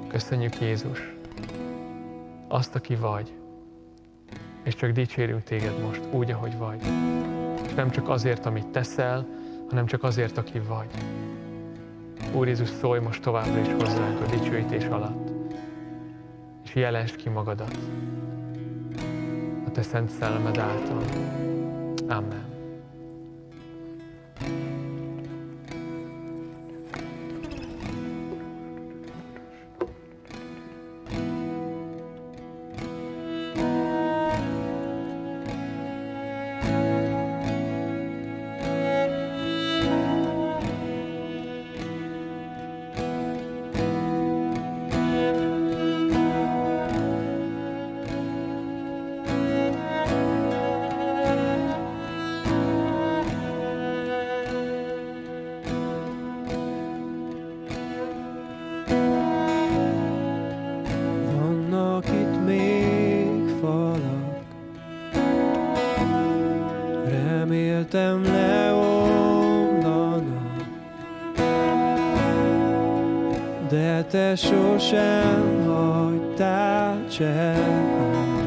Köszönjük, Jézus, azt, aki vagy, és csak dicsérünk Téged most úgy, ahogy vagy. És nem csak azért, amit teszel, hanem csak azért, aki vagy. Úr Jézus, szólj most továbbra is hozzánk a dicsőítés alatt, és jelensd ki magadat a Te Szent Szellemed által. Amen. de te sosem hagytál csehát.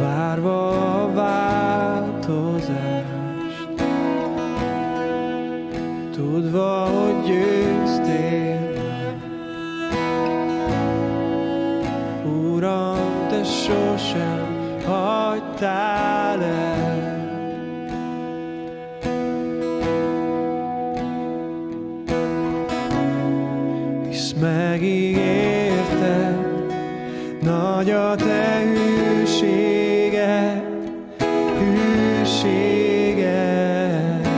Várva a változást, tudva, hogy győztél, Uram, te sosem hagytál el. Hisz megígérted, nagy a te hűséged, hűséged.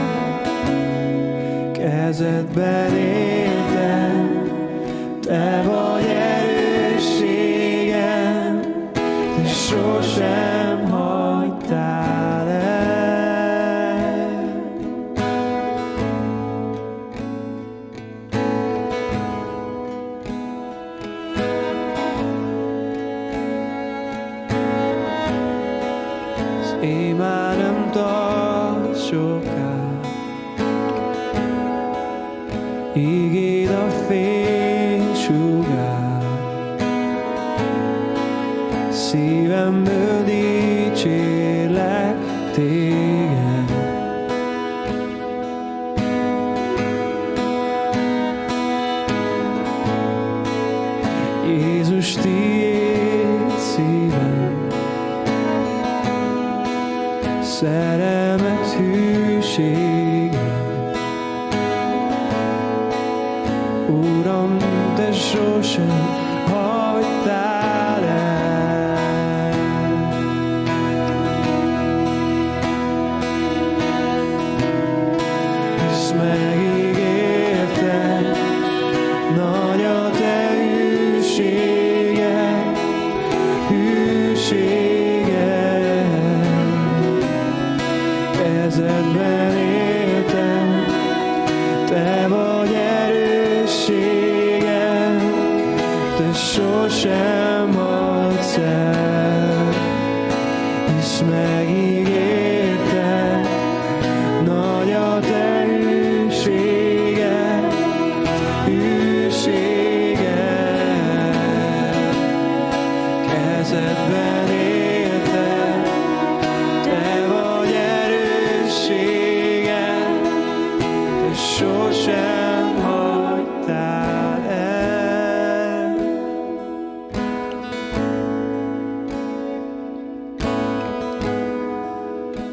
Kezedben éltem, te vagy erősségem, te sosem hagytál el. Az én már nem tart soká, ígéd a fénysugár, szívemből dicsérlek téged. Jézus, tiéd szívem, szerelmet hűségem. Uram, te sosem hagytál el. Hisz megígérted, nagy a te hűséged, hűséged. Kezedben éltem, te vagy erősségem, te sosem hagysz el.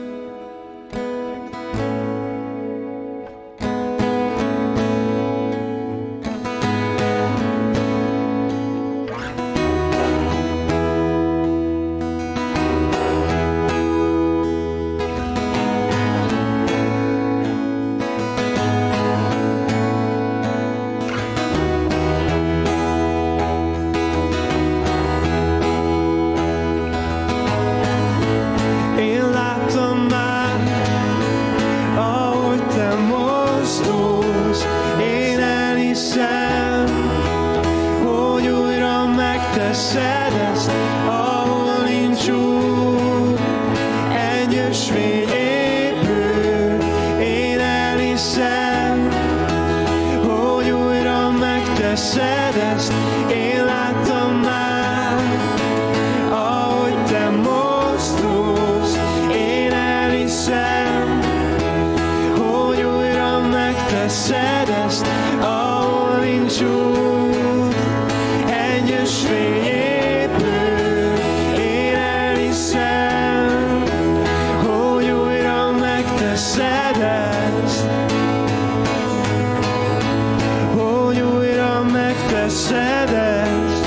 Hisz megígérted, nagy a te hűséged, hűséged. Kezedben éltem, te vagy erősségem, te sosem hagytál el. Én láttam már, ahogy te mozdulsz, én elhiszem, hogy újra megteszed ezt, ahol nincs út, egy ösvény épül, én elhiszem, hogy újra megteszed ezt, én láttam már, ahogy te mozdulsz. Hogy újra megteszed ezt, ahol nincs út, egy ösvény épül, én elhiszem, hogy újra megteszed ezt, hogy újra megteszed ezt,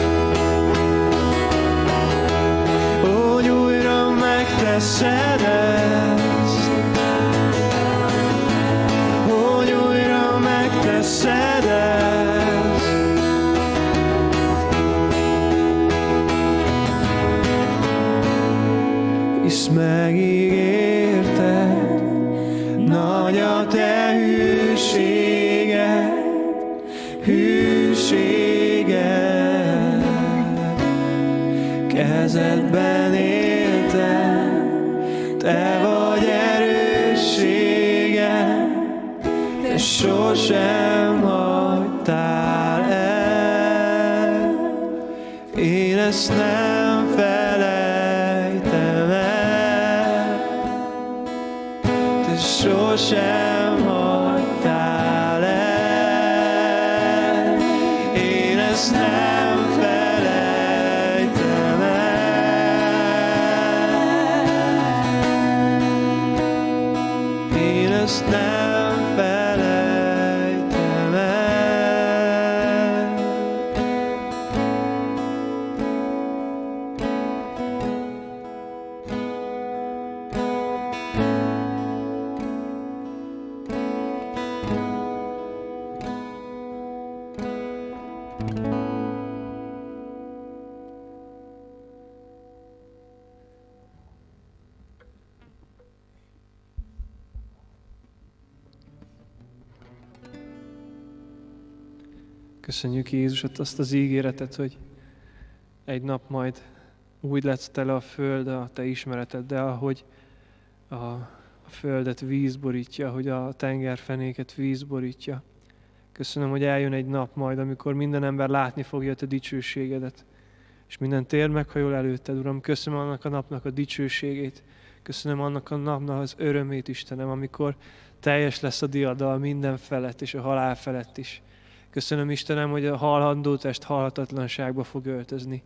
hogy újra megteszed ezt. Hisz megígérted, nagy a te hűséged, hűséged. Kezedben éltem, te vagy erő. és sosem hagytál el. Én ezt nem felejtem el. Te sosem hagytál el. Én ezt nem felejtem el. Én ezt nem Köszönjük Jézus azt az ígéretet, hogy egy nap majd úgy lesz tele a föld a te ismereteddel, ahogy a, a földet víz borítja, hogy a tengerfenéket víz borítja. Köszönöm, hogy eljön egy nap majd, amikor minden ember látni fogja te dicsőségedet, és minden tér meghajol előtted, Uram. Köszönöm annak a napnak a dicsőségét, köszönöm annak a napnak az örömét, Istenem, amikor teljes lesz a diadal minden felett és a halál felett is. Köszönöm, Istenem, hogy a hallandó test halhatatlanságba fog öltözni.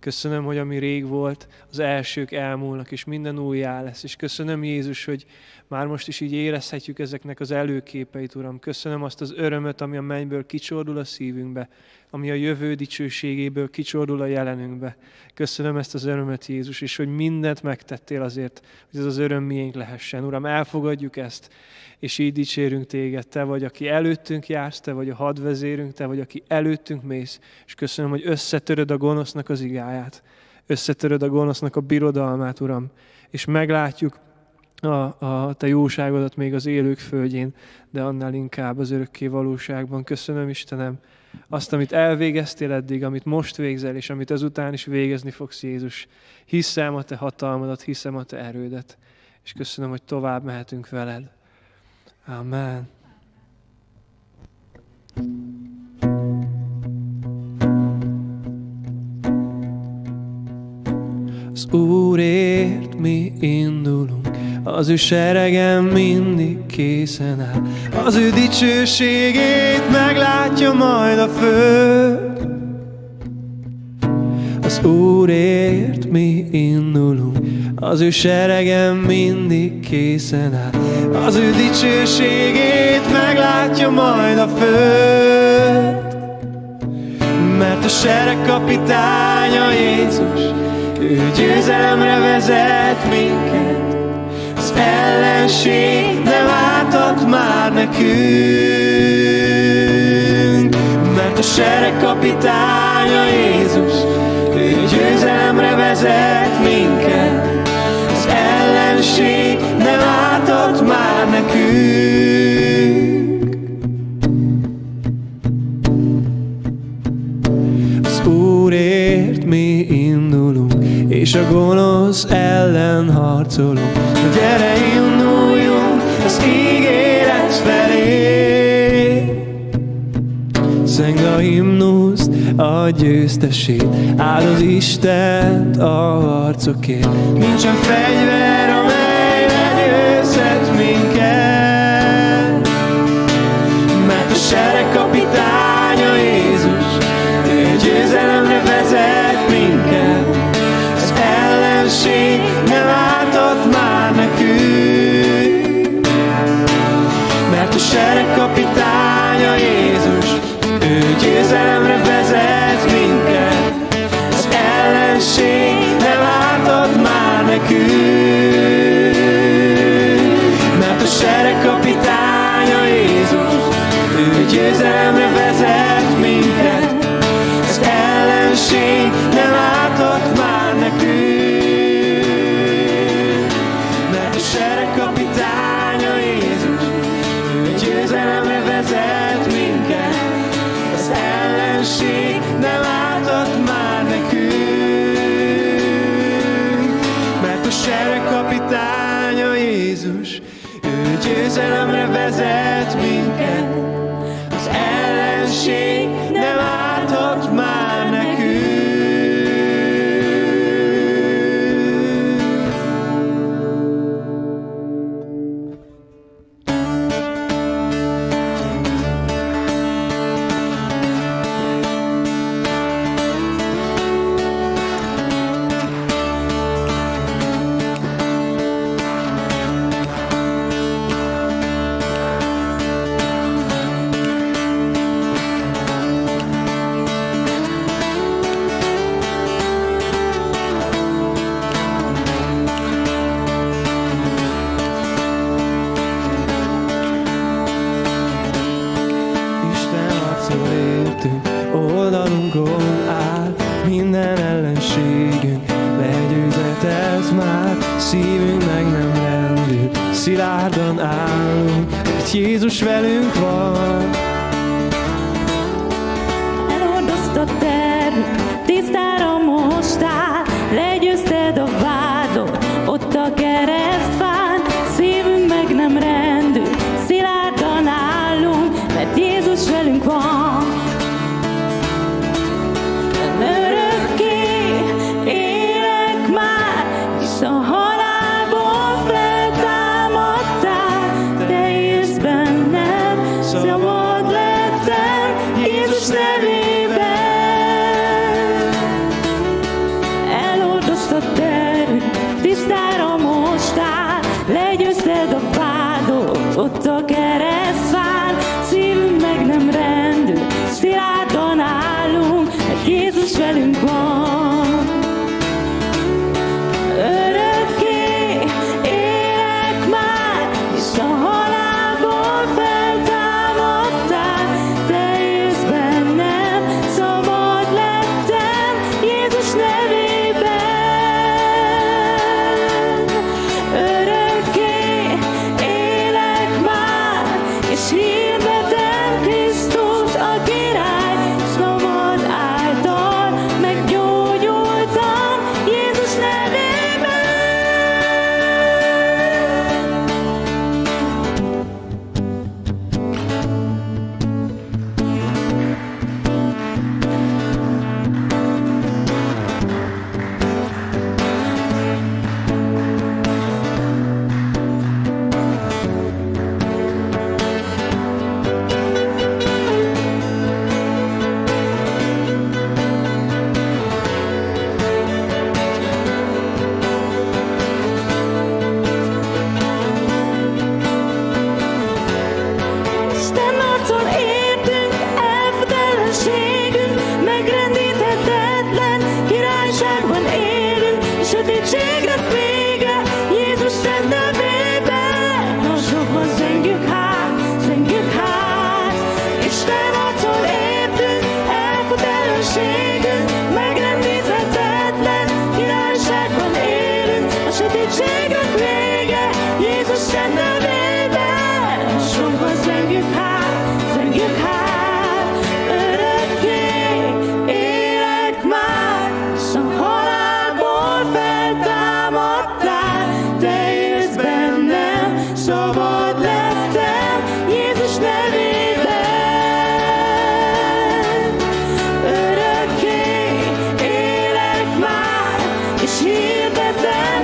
Köszönöm, hogy ami rég volt, az elsők elmúlnak, és minden újjá lesz. És köszönöm, Jézus, hogy már most is így érezhetjük ezeknek az előképeit, Uram. Köszönöm azt az örömöt, ami a mennyből kicsordul a szívünkbe, ami a jövő dicsőségéből kicsordul a jelenünkbe. Köszönöm ezt az örömöt, Jézus, és hogy mindent megtettél azért, hogy ez az öröm miénk lehessen. Uram, elfogadjuk ezt, és így dicsérünk téged. Te vagy, aki előttünk jársz, te vagy a hadvezérünk, te vagy, aki előttünk mész. És köszönöm, hogy összetöröd a gonosznak az igáját, összetöröd a gonosznak a birodalmát, Uram, és meglátjuk a, a te jóságodat még az élők földjén, de annál inkább az örökké valóságban. Köszönöm, Istenem, azt, amit elvégeztél eddig, amit most végzel, és amit ezután is végezni fogsz, Jézus. Hiszem a te hatalmadat, hiszem a te erődet, és köszönöm, hogy tovább mehetünk veled. Amen. Az Úrért mi indulunk, az ő seregen mindig készen áll. Az ő dicsőségét meglátja majd a föld. Az Úrért mi indulunk, az ő seregen mindig készen áll. Az ő dicsőségét meglátja majd a föld. Mert a sereg kapitánya Jézus, ő győzelemre vezet minket. Az ellenség nem ártott már nekünk. Mert a sereg kapitánya Jézus, ő győzelemre vezet minket. Az ellenség nem ártott már nekünk. Az Úrért mi indulunk, és a gonosz ellen harcolunk. Gyere, induljunk az ígéret felé. Szengd a himnuszt, a győztesét, áld az Istent a harcokért. Nincsen fegyver, amelyre győzhet minket, mert a sereg kapitánya Jézus, ő győzelemre vezet minket. Nem ártott már nekünk, mert a sereg kapitánya Jézus, ő győzelemre vezet minket. Az ellenség nem ártott már nekünk, mert a sereg kapitánya Jézus, ő győzelemre vezet minket. Az ellenség nem ártott már nekünk. Nem ártott már nekünk, mert a sereg kapitánya Jézus, ő győzelemre vezet minket. homokon áll, minden ellenségünk legyőzött ez már, szívünk meg nem rendül, szilárdan állunk, mert Jézus velünk van. Elhordozta tervünk, tisztára most áll, legyőzted a vádot, ott a keresztfán, szívünk meg nem rendül, szilárdan állunk, mert Jézus velünk van. Ott a keresztfán, szívünk meg nem rendül, szilárdan állunk, mert Jézus velünk van. Örökké élek már, hisz a halálból feltámadtál, te élsz bennem, szabad lettem Jézus nevében. Örökké és hirdetem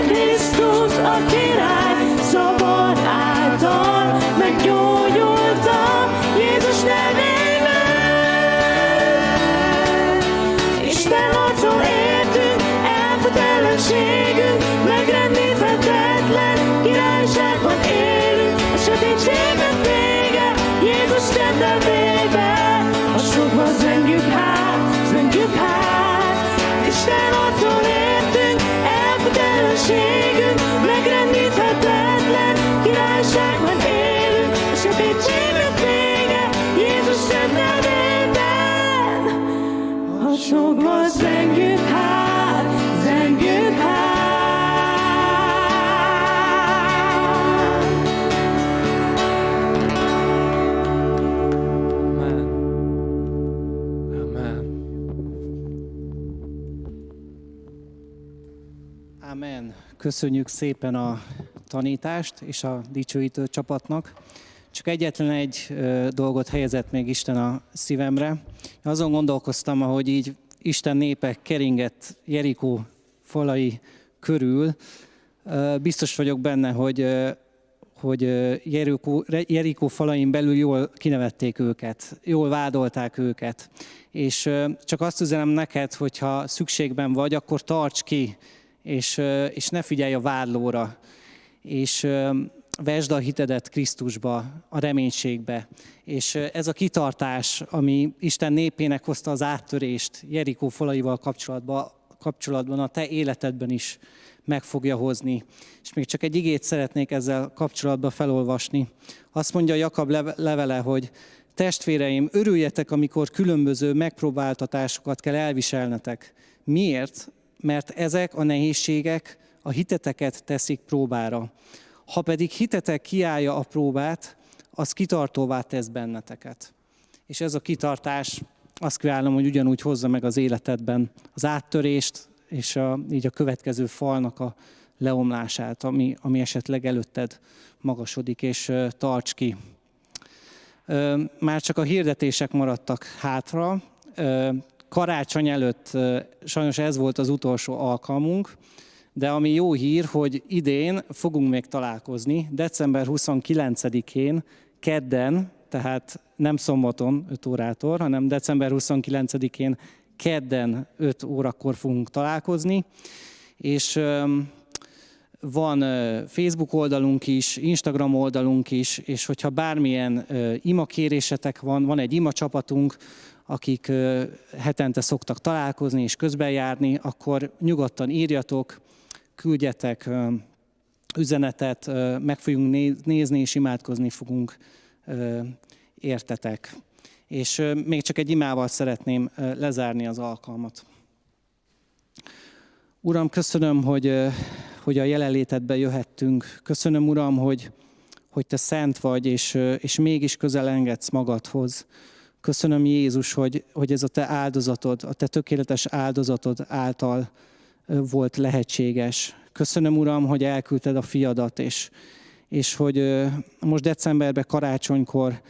Krisztus a király, szabad által meggyógyultam Jézus Köszönjük szépen a tanítást és a dicsőítő csapatnak. Csak egyetlen egy dolgot helyezett még Isten a szívemre. Azon gondolkoztam, ahogy így Isten népe keringett Jerikó falai körül. Biztos vagyok benne, hogy, hogy Jerikó, Jerikó falain belül jól kinevették őket, jól vádolták őket. És csak azt üzenem neked, hogyha szükségben vagy, akkor tarts ki, És, és ne figyelj a vádlóra, és vesd a hitedet Krisztusba, a reménységbe. És ez a kitartás, ami Isten népének hozta az áttörést Jerikó falaival kapcsolatban, kapcsolatban, a te életedben is meg fogja hozni. És még csak egy igét szeretnék ezzel kapcsolatban felolvasni. Azt mondja Jakab levele, hogy Testvéreim, örüljetek, amikor különböző megpróbáltatásokat kell elviselnetek. Miért? Mert ezek a nehézségek a hiteteket teszik próbára. Ha pedig hitetek kiállja a próbát, az kitartóvá tesz benneteket. És ez a kitartás, azt kívánom, hogy ugyanúgy hozza meg az életedben az áttörést, és a, így a következő falnak a leomlását, ami, ami esetleg előtted magasodik, és tarts ki. Már csak a hirdetések maradtak hátra. Karácsony előtt sajnos ez volt az utolsó alkalmunk, de ami jó hír, hogy idén fogunk még találkozni, december huszonkilencedikén, kedden, tehát nem szombaton öt órától, hanem december huszonkilencedikén, kedden öt órakor fogunk találkozni, és van Facebook oldalunk is, Instagram oldalunk is, és hogyha bármilyen imakérésetek van, van egy ima csapatunk, akik hetente szoktak találkozni és közbejárni, akkor nyugodtan írjatok, küldjetek üzenetet, meg fogunk nézni és imádkozni fogunk értetek. És még csak egy imával szeretném lezárni az alkalmat. Uram, köszönöm, hogy, hogy a jelenlétedbe jöhettünk. Köszönöm, Uram, hogy, hogy Te szent vagy, és, és mégis közel engedsz magadhoz. Köszönöm, Jézus, hogy, hogy ez a Te áldozatod, a Te tökéletes áldozatod által volt lehetséges. Köszönöm, Uram, hogy elküldted a fiadat, és, és hogy most decemberben, karácsonykor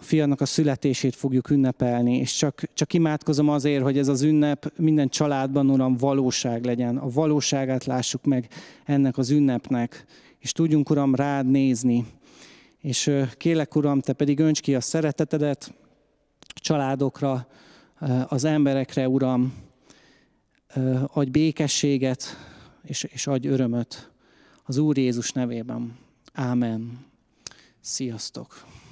a fiadnak a születését fogjuk ünnepelni, és csak, csak imádkozom azért, hogy ez az ünnep minden családban, Uram, valóság legyen. A valóságát lássuk meg ennek az ünnepnek, és tudjunk, Uram, rád nézni. És kérlek, Uram, Te pedig önts ki a szeretetedet a családokra, az emberekre, Uram. Adj békességet, és, és adj örömöt. Az Úr Jézus nevében. Ámen. Sziasztok!